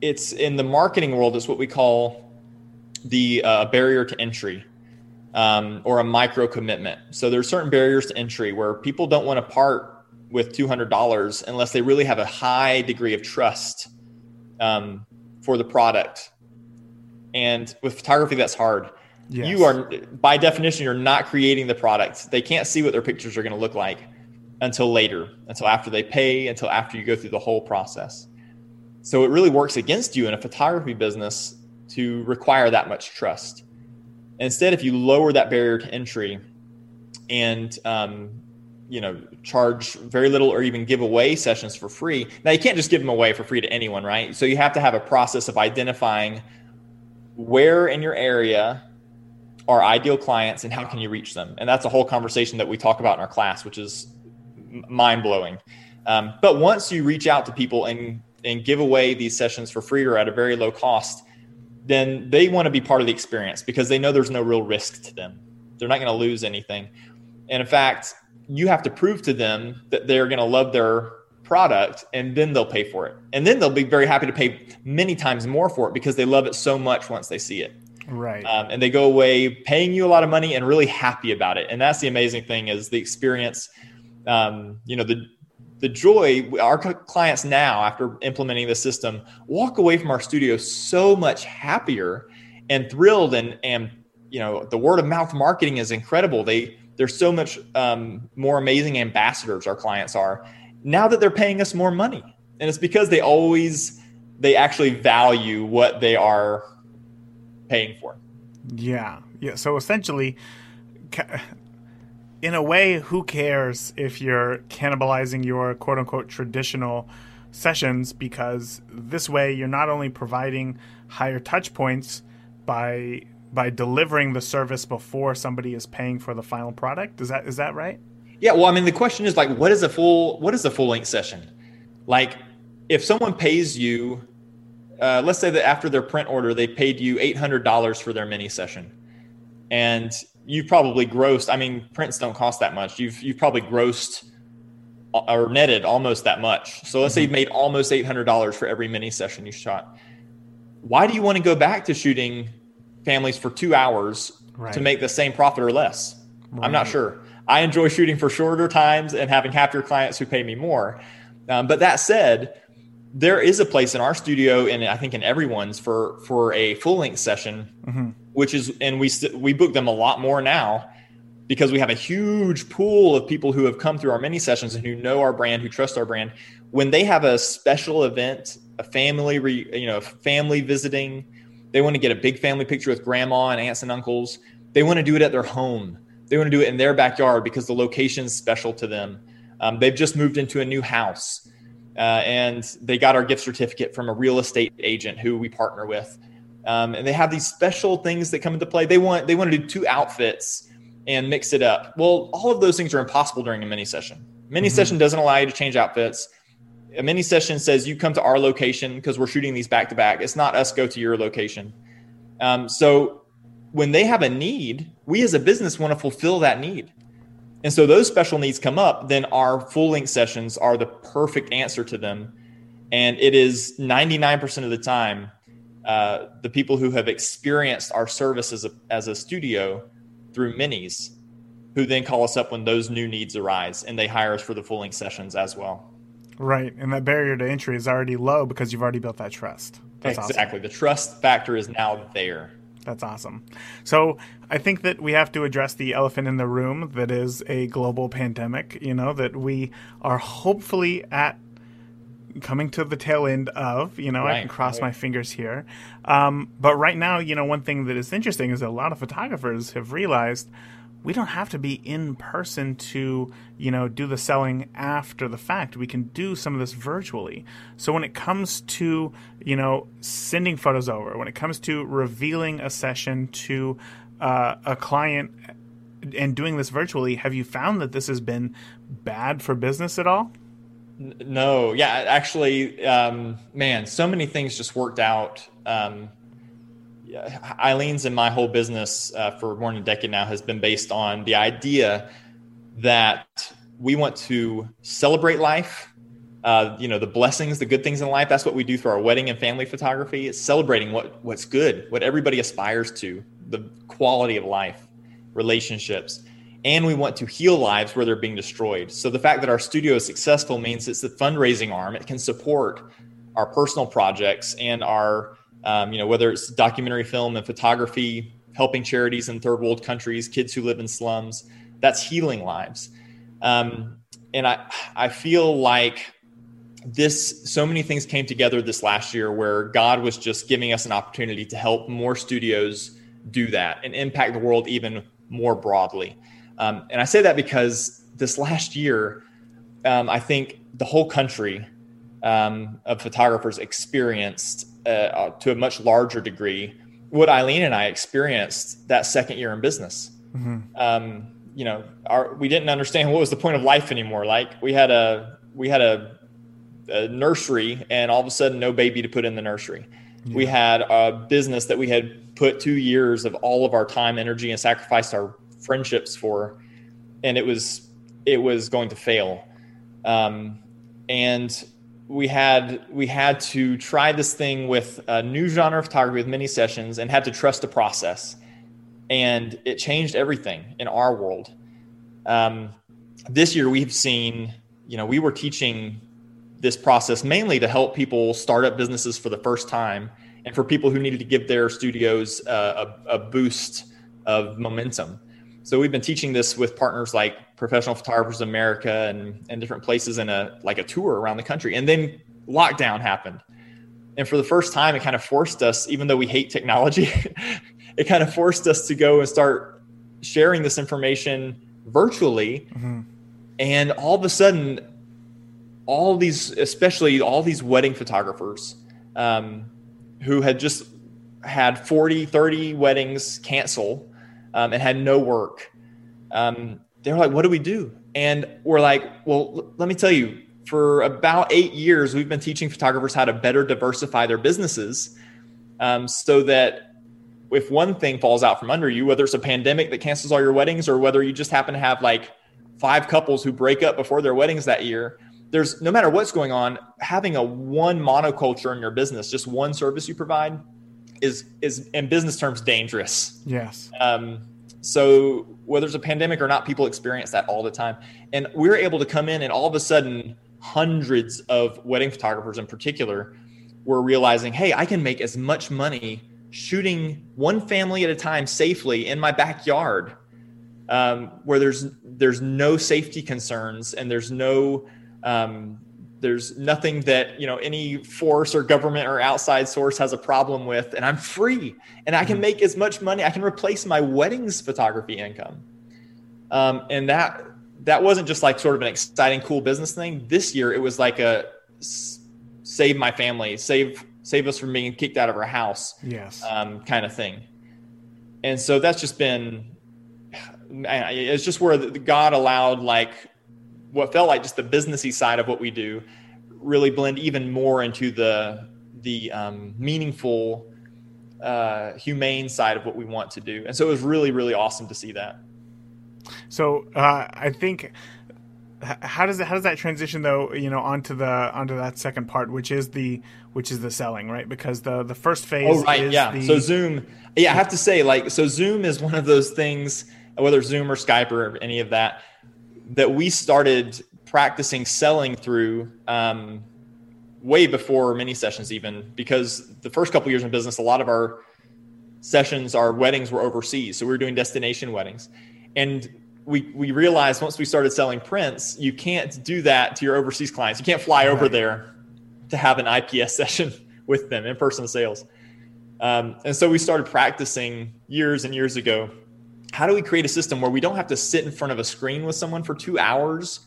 it's in the marketing world, it's what we call the uh, barrier to entry um, or a micro commitment. So there are certain barriers to entry where people don't want to part with two hundred dollars unless they really have a high degree of trust um, for the product. And with photography, that's hard. Yes. You are, by definition, you're not creating the product. They can't see what their pictures are going to look like until later, until after they pay, until after you go through the whole process. So it really works against you in a photography business to require that much trust. Instead, if you lower that barrier to entry and um, you know, charge very little or even give away sessions for free. Now, you can't just give them away for free to anyone, right? So you have to have a process of identifying where in your area are ideal clients and how can you reach them. And that's a whole conversation that we talk about in our class, which is mind blowing. Um, but once you reach out to people and, and give away these sessions for free or at a very low cost, then they want to be part of the experience because they know there's no real risk to them. They're not going to lose anything. And in fact, you have to prove to them that they're going to love their product, and then they'll pay for it. And then they'll be very happy to pay many times more for it because they love it so much once they see it. Right. Um, and they go away paying you a lot of money and really happy about it. And that's the amazing thing is the experience, um, you know, the, the joy. Our clients now, after implementing the system, walk away from our studio so much happier and thrilled. And, and, you know, the word of mouth marketing is incredible. They, They're so much um, more amazing ambassadors our clients are now that they're paying us more money. And it's because they always, they actually value what they are paying for. Yeah. Yeah. So essentially, in a way, who cares if you're cannibalizing your quote unquote traditional sessions, because this way you're not only providing higher touch points by by delivering the service before somebody is paying for the final product. Is that, is that right? Yeah. Well, I mean, the question is like, what is a full, what is a full length session? Like if someone pays you, uh, let's say that after their print order, they paid you eight hundred dollars for their mini session, and you've probably grossed, I mean, prints don't cost that much. You've, you've probably grossed or netted almost that much. So let's mm-hmm. say you made almost eight hundred dollars for every mini session you shot. Why do you want to go back to shooting families for two hours right. to make the same profit or less? Right. I'm not sure. I enjoy shooting for shorter times and having happier clients who pay me more. Um, but that said, there is a place in our studio and I think in everyone's for, for a full length session, mm-hmm. which is, and we, st- we book them a lot more now because we have a huge pool of people who have come through our mini sessions and who know our brand, who trust our brand. When they have a special event, a family, re, you know, family visiting, they want to get a big family picture with grandma and aunts and uncles. They want to do it at their home. They want to do it in their backyard because the location's special to them. Um, they've just moved into a new house uh, and they got our gift certificate from a real estate agent who we partner with. Um, and they have these special things that come into play. They want, they want to do two outfits and mix it up. Well, all of those things are impossible during a mini session. Mini mm-hmm. session doesn't allow you to change outfits. A mini session says you come to our location because we're shooting these back to back. It's not us go to your location. Um, so when they have a need, we as a business want to fulfill that need. And so those special needs come up, then our full length sessions are the perfect answer to them. And it is ninety-nine percent of the time, uh, the people who have experienced our service as a, as a studio through minis, who then call us up when those new needs arise and they hire us for the full length sessions as well. Right. And that barrier to entry is already low because you've already built that trust. That's exactly. Awesome. The trust factor is now there. That's awesome. So I think that we have to address the elephant in the room that is a global pandemic, you know, that we are hopefully at coming to the tail end of, you know, right. I can cross right. my fingers here. Um, but right now, you know, one thing that is interesting is that a lot of photographers have realized we don't have to be in person to, you know, do the selling after the fact. We can do some of this virtually. So when it comes to, you know, sending photos over, when it comes to revealing a session to uh, a client and doing this virtually, have you found that this has been bad for business at all? No. Yeah, actually, um, man, so many things just worked out. Um Eileen's and my whole business uh, for more than a decade now has been based on the idea that we want to celebrate life, uh, you know, the blessings, the good things in life. That's what we do through our wedding and family photography. It's celebrating what, what's good, what everybody aspires to, the quality of life, relationships. And we want to heal lives where they're being destroyed. So the fact that our studio is successful means it's the fundraising arm. It can support our personal projects and our Um, you know, whether it's documentary film and photography, helping charities in third world countries, kids who live in slums, that's healing lives. Um, and I, I feel like this, so many things came together this last year where God was just giving us an opportunity to help more studios do that and impact the world even more broadly. Um, and I say that because this last year, um, I think the whole country um, of photographers experienced uh, to a much larger degree what Eileen and I experienced that second year in business. Mm-hmm. Um, you know, our, we didn't understand what was the point of life anymore. Like we had a, we had a, a nursery and all of a sudden no baby to put in the nursery. Yeah. We had a business that we had put two years of all of our time, energy, and sacrificed our friendships for, and it was, it was going to fail. Um, and we had, we had to try this thing with a new genre of photography with many sessions and had to trust the process. And it changed everything in our world. Um, this year we've seen, you know, we were teaching this process mainly to help people start up businesses for the first time and for people who needed to give their studios uh, a, a boost of momentum. So we've been teaching this with partners like Professional Photographers of America and, and different places in a, like a tour around the country. And then lockdown happened. And for the first time, it kind of forced us, even though we hate technology, it kind of forced us to go and start sharing this information virtually. Mm-hmm. And all of a sudden, all these, especially all these wedding photographers um, who had just had forty, thirty weddings cancel um, and had no work. Um, they were like, what do we do? And we're like, well, l- let me tell you, for about eight years, we've been teaching photographers how to better diversify their businesses um, so that if one thing falls out from under you, whether it's a pandemic that cancels all your weddings or whether you just happen to have like five couples who break up before their weddings that year, there's no matter what's going on, having a one monoculture in your business, just one service you provide is, is in business terms, dangerous. Yes. Um, so whether it's a pandemic or not, people experience that all the time. And we were able to come in and all of a sudden, hundreds of wedding photographers in particular were realizing, hey, I can make as much money shooting one family at a time safely in my backyard, um, where there's, there's no safety concerns and there's no, um, there's nothing that, you know, any force or government or outside source has a problem with, and I'm free and I can make as much money. I can replace my weddings photography income. Um, and that, that wasn't just like sort of an exciting, cool business thing. This year, it was like a save my family, save, save us from being kicked out of our house, yes, um, kind of thing. And so that's just been, it's just where God allowed like what felt like just the businessy side of what we do really blend even more into the, the um, meaningful, uh, humane side of what we want to do. And so it was really, really awesome to see that. So uh, I think how does that, how does that transition though, you know, onto the, onto that second part, which is the, which is the selling, right? Because the, the first phase oh, right. is yeah. the... So Zoom, yeah, I have to say like, so Zoom is one of those things, whether Zoom or Skype or any of that, that we started practicing selling through um, way before many sessions even, because the first couple of years in business, a lot of our sessions, our weddings were overseas. So we were doing destination weddings. And we, we realized once we started selling prints, you can't do that to your overseas clients. You can't fly over right. there to have an I P S session with them, in-person sales. Um, and so we started practicing years and years ago. How do we create a system where we don't have to sit in front of a screen with someone for two hours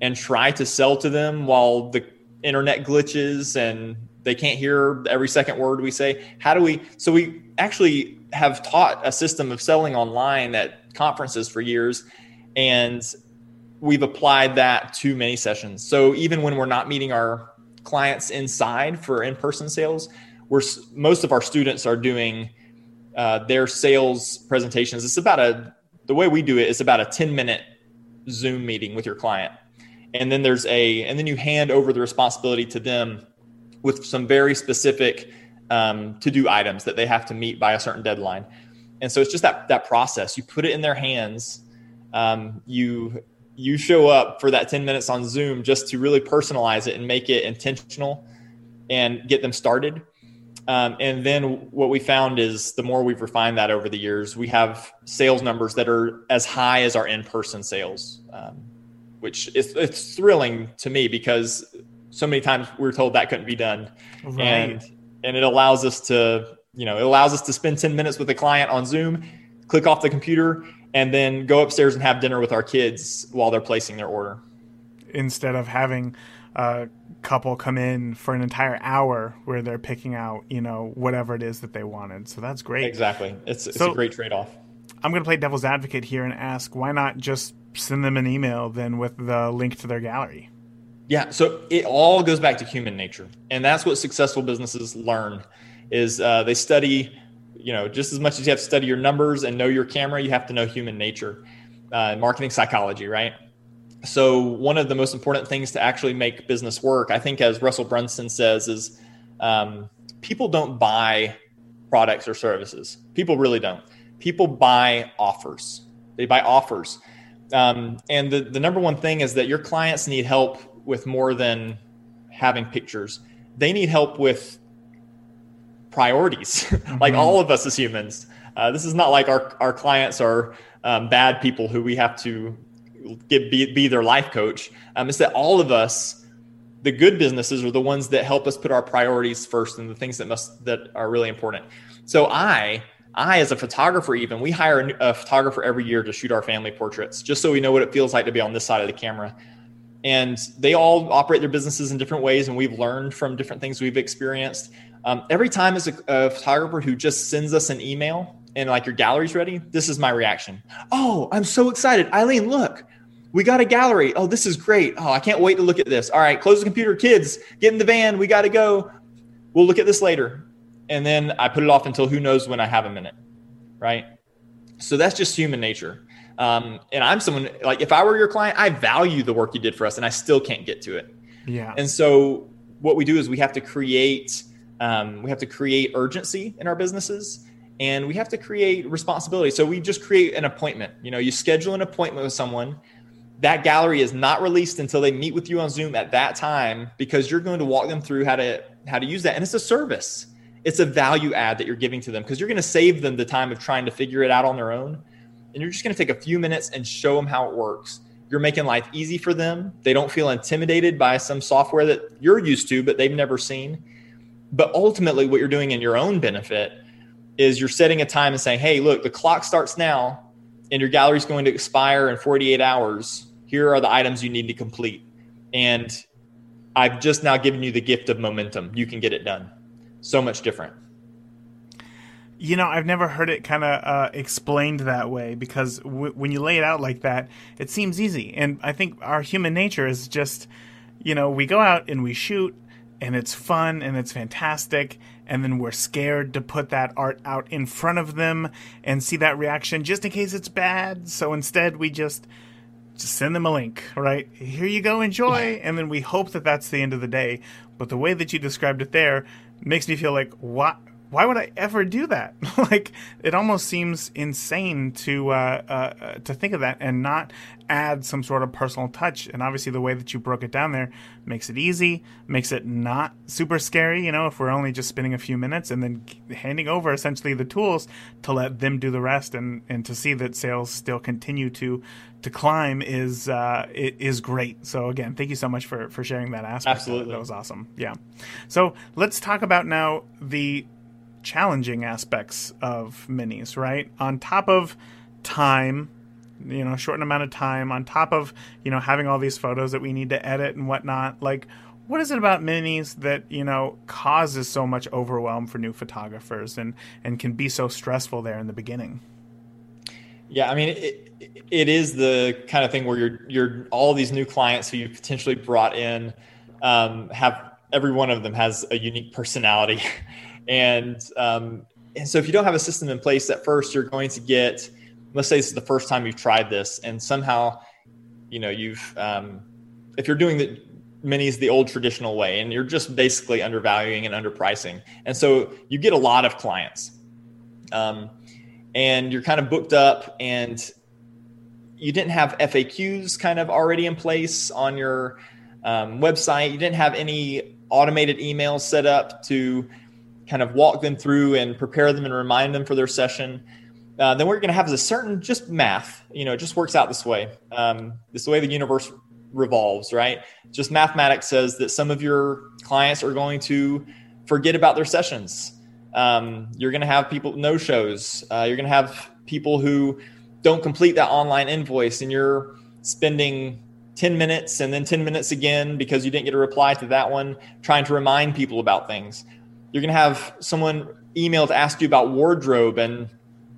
and try to sell to them while the internet glitches and they can't hear every second word we say? How do we, so we actually have taught a system of selling online at conferences for years, and we've applied that to many sessions. So even when we're not meeting our clients inside for in-person sales, we're, most of our students are doing uh, their sales presentations. It's about a, the way we do it, it's about a ten minute Zoom meeting with your client. And then there's a, and then you hand over the responsibility to them with some very specific um, to-do items that they have to meet by a certain deadline. And so it's just that, that process, you put it in their hands. Um, you, you show up for that ten minutes on Zoom just to really personalize it and make it intentional and get them started. Um, and then what we found is the more we've refined that over the years, we have sales numbers that are as high as our in-person sales, um, which is, it's thrilling to me because so many times we were told that couldn't be done. Right. And, and it allows us to, you know, it allows us to spend ten minutes with a client on Zoom, click off the computer and then go upstairs and have dinner with our kids while they're placing their order. Instead of having a couple come in for an entire hour where they're picking out, you know, whatever it is that they wanted. So that's great. Exactly. It's, it's so, a great trade-off. I'm going to play devil's advocate here and ask, why not just send them an email then with the link to their gallery? Yeah. So it all goes back to human nature. And that's what successful businesses learn is uh, they study, you know, just as much as you have to study your numbers and know your camera, you have to know human nature, uh, marketing psychology, right? So one of the most important things to actually make business work, I think, as Russell Brunson says, is um, people don't buy products or services. People really don't. People buy offers. They buy offers. Um, and the, the number one thing is that your clients need help with more than having pictures. They need help with priorities, like mm-hmm. all of us as humans. Uh, this is not like our, our clients are um, bad people who we have to get, be, be their life coach. Um, it's that all of us, the good businesses are the ones that help us put our priorities first and the things that must that are really important. So I... I, as a photographer, even we hire a, new, a photographer every year to shoot our family portraits, just so we know what it feels like to be on this side of the camera. And they all operate their businesses in different ways, and we've learned from different things we've experienced. Um, every time as a, a photographer who just sends us an email and like your gallery's ready, this is my reaction. Oh, I'm so excited. Eileen, look, we got a gallery. Oh, this is great. Oh, I can't wait to look at this. All right, close the computer, kids, get in the van. We got to go. We'll look at this later. And then I put it off until who knows when I have a minute, right? So that's just human nature. Um, and I'm someone, like if I were your client, I value the work you did for us and I still can't get to it. Yeah. And so what we do is we have to create, um, we have to create urgency in our businesses and we have to create responsibility. So we just create an appointment. You know, you schedule an appointment with someone. That gallery is not released until they meet with you on Zoom at that time, because you're going to walk them through how to, how to use that. And it's a service. It's a value add that you're giving to them because you're going to save them the time of trying to figure it out on their own. And you're just going to take a few minutes and show them how it works. You're making life easy for them. They don't feel intimidated by some software that you're used to, but they've never seen. But ultimately what you're doing in your own benefit is you're setting a time and saying, hey, look, the clock starts now and your gallery is going to expire in forty-eight hours. Here are the items you need to complete. And I've just now given you the gift of momentum. You can get it done. So much different. You know, I've never heard it kind of uh, explained that way, because w- when you lay it out like that, it seems easy. And I think our human nature is just, you know, we go out and we shoot and it's fun and it's fantastic. And then we're scared to put that art out in front of them and see that reaction just in case it's bad. So instead we just, just send them a link, right? Here you go, enjoy. And then we hope that that's the end of the day. But the way that you described it there makes me feel like, why, why would I ever do that? Like, it almost seems insane to uh, uh, to think of that and not add some sort of personal touch. And obviously the way that you broke it down there makes it easy, makes it not super scary, you know, if we're only just spending a few minutes and then handing over essentially the tools to let them do the rest, and, and to see that sales still continue to to climb is uh, it is great. So again, thank you so much for, for sharing that aspect. Absolutely. That was awesome. Yeah. So let's talk about now the challenging aspects of minis, right? On top of time, you know, shortened amount of time, on top of, you know, having all these photos that we need to edit and whatnot, like what is it about minis that, you know, causes so much overwhelm for new photographers and, and can be so stressful there in the beginning? Yeah, I mean, it, it is the kind of thing where you're, you're all these new clients who you potentially brought in, um, have, every one of them has a unique personality. and, um, and so if you don't have a system in place at first, you're going to get, let's say this is the first time you've tried this and somehow, you know, you've, um, if you're doing the minis the old traditional way and you're just basically undervaluing and underpricing. And so you get a lot of clients, um, and you're kind of booked up and you didn't have F A Qs kind of already in place on your um, website. You didn't have any automated emails set up to kind of walk them through and prepare them and remind them for their session. Uh, then what you're going to have is a certain just math, you know, it just works out this way. Um, it's the way the universe revolves, right? Just mathematics says that some of your clients are going to forget about their sessions. Um, you're going to have people no shows. Uh, you're going to have people who don't complete that online invoice and you're spending ten minutes and then ten minutes again because you didn't get a reply to that one, trying to remind people about things. You're going to have someone email to ask you about wardrobe, and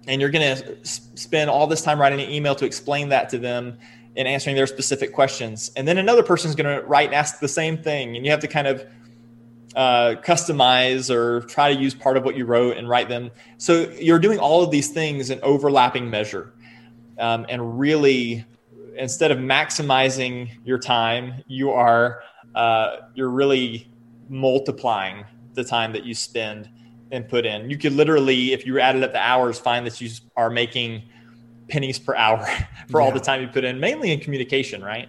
and you're going to spend all this time writing an email to explain that to them and answering their specific questions. And then another person's going to write and ask the same thing. And you have to kind of uh, customize or try to use part of what you wrote and write them. So you're doing all of these things in overlapping measure. Um, and really, instead of maximizing your time, you are uh, you're really multiplying the time that you spend and put in. You could literally, if you added up the hours, find that you are making pennies per hour for yeah. all the time you put in, mainly in communication, right?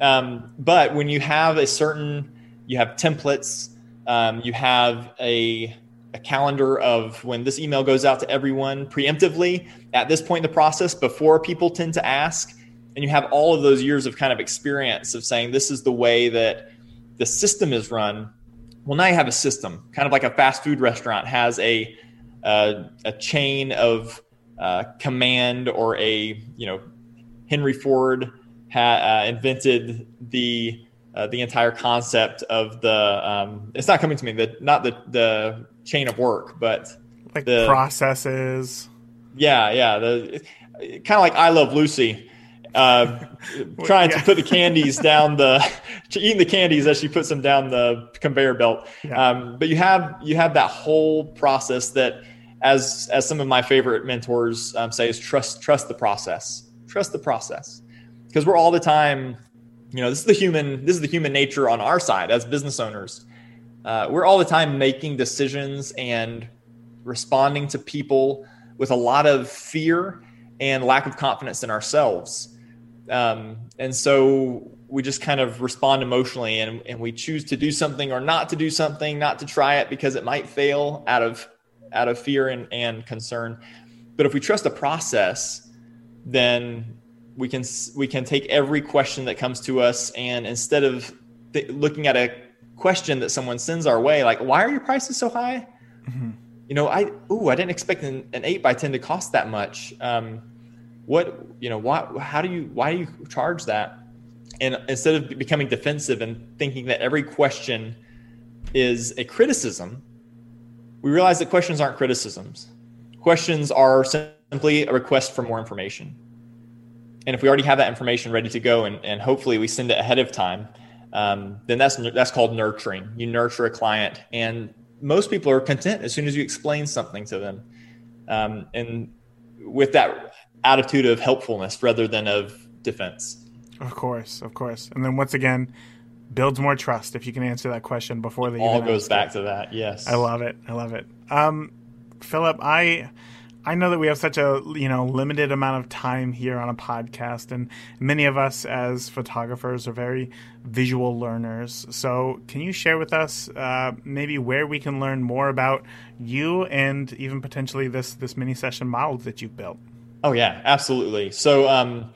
Um, but when you have a certain, you have templates, um, you have a a calendar of when this email goes out to everyone preemptively at this point in the process before people tend to ask. And you have all of those years of kind of experience of saying, this is the way that the system is run. Well, now you have a system, kind of like a fast food restaurant has a, uh, a chain of uh, command, or a, you know, Henry Ford ha- uh, invented the, uh, the entire concept of the, um, it's not coming to me, the, not the, the, chain of work, but like the processes. Yeah. Yeah. The kind of like I Love Lucy, uh, well, trying yeah. to put the candies down the, eating the candies as she puts them down the conveyor belt. Yeah. Um, but you have, you have that whole process that as, as some of my favorite mentors um, say is trust, trust the process, trust the process. Because we're all the time, you know, this is the human, this is the human nature on our side as business owners. Uh, we're all the time making decisions and responding to people with a lot of fear and lack of confidence in ourselves. Um, and so we just kind of respond emotionally, and, and we choose to do something or not to do something, not to try it because it might fail out of out of fear and, and concern. But if we trust the process, then we can we can take every question that comes to us, and instead of th- looking at a question that someone sends our way, like, why are your prices so high? Mm-hmm. You know, I, Ooh, I didn't expect an, an eight by ten to cost that much. Um, what, you know, why, how do you, why do you charge that? And instead of becoming defensive and thinking that every question is a criticism, we realize that questions aren't criticisms. Questions are simply a request for more information. And if we already have that information ready to go, and, and hopefully we send it ahead of time, Um, then that's that's called nurturing. You nurture a client, and most people are content as soon as you explain something to them. Um, and with that attitude of helpfulness rather than of defense. Of course, of course. And then once again, builds more trust if you can answer that question before they all goes back to that. Yes, I love it. I love it. Um, Phillip, I. I know that we have such a, you know, limited amount of time here on a podcast, and many of us as photographers are very visual learners. So can you share with us uh, maybe where we can learn more about you and even potentially this this mini session model that you've built? Oh, yeah, absolutely. So um,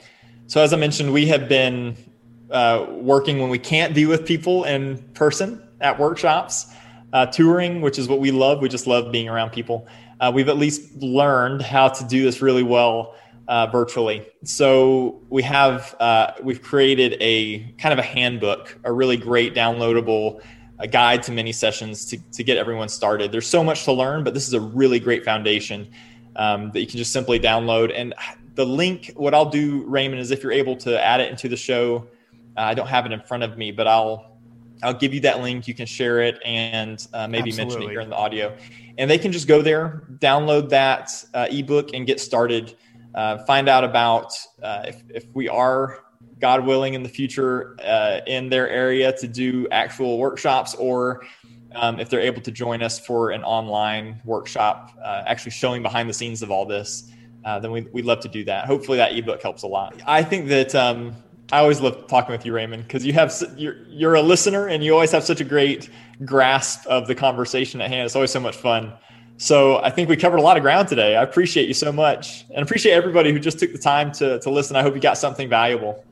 so as I mentioned, we have been uh, working when we can't be with people in person at workshops, uh, touring, which is what we love. We just love being around people. Uh, we've at least learned how to do this really well uh, virtually. So we have uh, we've created a kind of a handbook, a really great downloadable a guide to mini sessions to to get everyone started. There's so much to learn, but this is a really great foundation um, that you can just simply download. And the link, what I'll do, Raymond, is if you're able to add it into the show, uh, I don't have it in front of me, but I'll I'll give you that link. You can share it and uh, maybe Absolutely. mention it here in the audio. And they can just go there, download that uh, ebook, and get started. Uh, find out about uh, if, if we are, God willing, in the future uh, in their area to do actual workshops, or um, if they're able to join us for an online workshop, uh, actually showing behind the scenes of all this, uh, then we, we'd love to do that. Hopefully that ebook helps a lot. I think that um, I always love talking with you, Raymond, because you have you're you're a listener, and you always have such a great grasp of the conversation at hand. It's always so much fun. So I think we covered a lot of ground today. I appreciate you so much, and appreciate everybody who just took the time to to listen. I hope you got something valuable.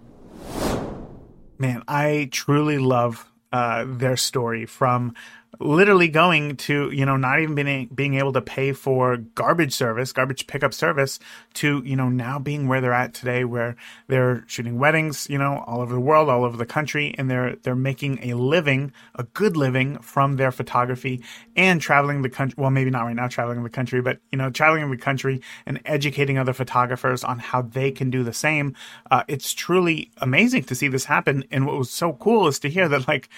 Man, I truly love uh, their story from literally going to, you know, not even being, being able to pay for garbage service, garbage pickup service, to, you know, now being where they're at today, where they're shooting weddings, you know, all over the world, all over the country, and they're they're making a living, a good living from their photography and traveling the country. Well, maybe not right now traveling the country, but, you know, traveling the country and educating other photographers on how they can do the same. Uh, it's truly amazing to see this happen. And what was so cool is to hear that, like,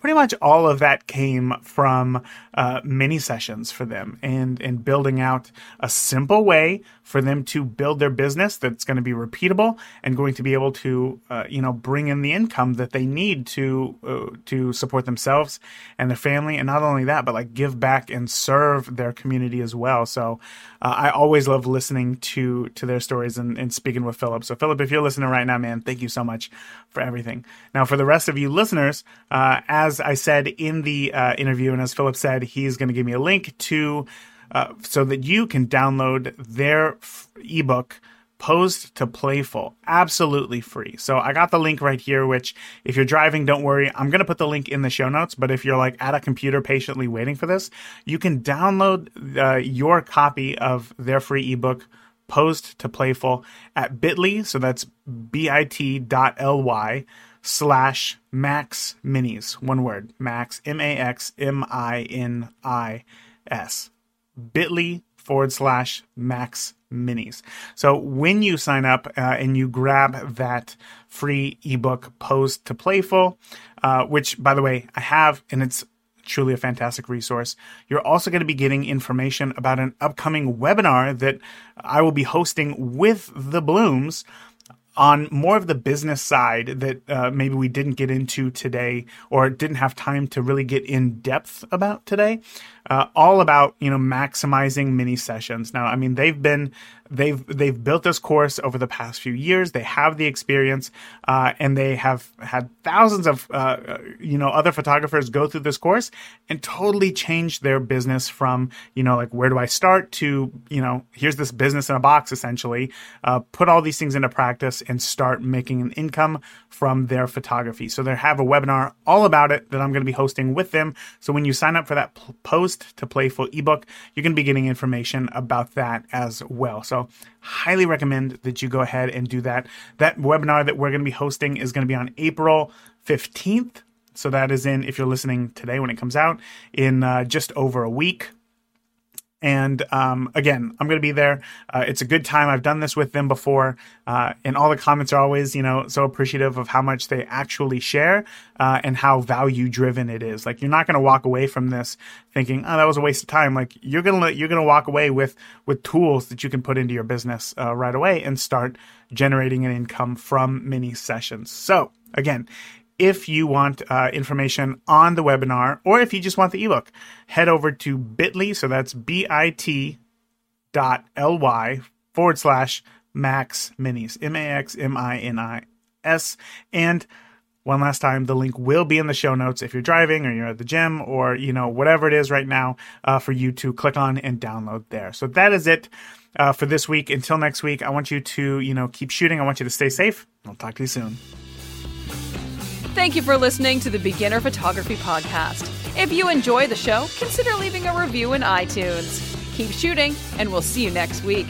pretty much all of that came from uh, mini sessions for them, and, and building out a simple way for them to build their business that's going to be repeatable and going to be able to, uh, you know, bring in the income that they need to uh, to support themselves and their family. And not only that, but like give back and serve their community as well. So uh, I always love listening to to their stories and, and speaking with Phillip. So Phillip, if you're listening right now, man, thank you so much for everything. Now, for the rest of you listeners, uh, as As I said in the uh, interview, and as Phillip said, he's going to give me a link to uh, so that you can download their f- ebook, Posed to Playful, absolutely free. So I got the link right here, which if you're driving, don't worry. I'm going to put the link in the show notes, but if you're like at a computer patiently waiting for this, you can download uh, your copy of their free ebook, Posed to Playful, at bit dot l y. So that's bit dot l y slash Max Minis, one word, Max, M A X M I N I S, bit dot l y forward slash Max Minis. So when you sign up uh, and you grab that free ebook, Posed to Playful, uh, which, by the way, I have, and it's truly a fantastic resource. You're also going to be getting information about an upcoming webinar that I will be hosting with the Blumes on more of the business side that uh, maybe we didn't get into today or didn't have time to really get in depth about today, uh, all about, you know, maximizing mini sessions. Now, I mean, they've been, they've, they've built this course over the past few years. They have the experience uh, and they have had thousands of, uh, you know, other photographers go through this course and totally change their business from, you know, like, where do I start to, you know, here's this business in a box, essentially, uh, put all these things into practice and start making an income from their photography. So they have a webinar all about it that I'm going to be hosting with them. So when you sign up for that P- Posed to Playful ebook, you're going to be getting information about that as well. So highly recommend that you go ahead and do that. That webinar that we're going to be hosting is going to be on April fifteenth. So that is in, if you're listening today when it comes out, in uh, just over a week. And um, again, I'm going to be there. Uh, it's a good time. I've done this with them before. Uh, and all the comments are always, you know, so appreciative of how much they actually share uh, and how value driven it is. Like, you're not going to walk away from this thinking, oh, that was a waste of time. Like, you're going to you're going to walk away with with tools that you can put into your business uh, right away and start generating an income from mini sessions. So again, if you want uh, information on the webinar, or if you just want the ebook, head over to bit dot l y. So that's bit dot ly forward slash Max Minis, M A X M I N I S. And one last time, the link will be in the show notes if you're driving or you're at the gym or, you know, whatever it is right now uh, for you to click on and download there. So that is it uh, for this week. Until next week, I want you to, you know, keep shooting. I want you to stay safe. I'll talk to you soon. Thank you for listening to the Beginner Photography Podcast. If you enjoy the show, consider leaving a review in iTunes. Keep shooting, and we'll see you next week.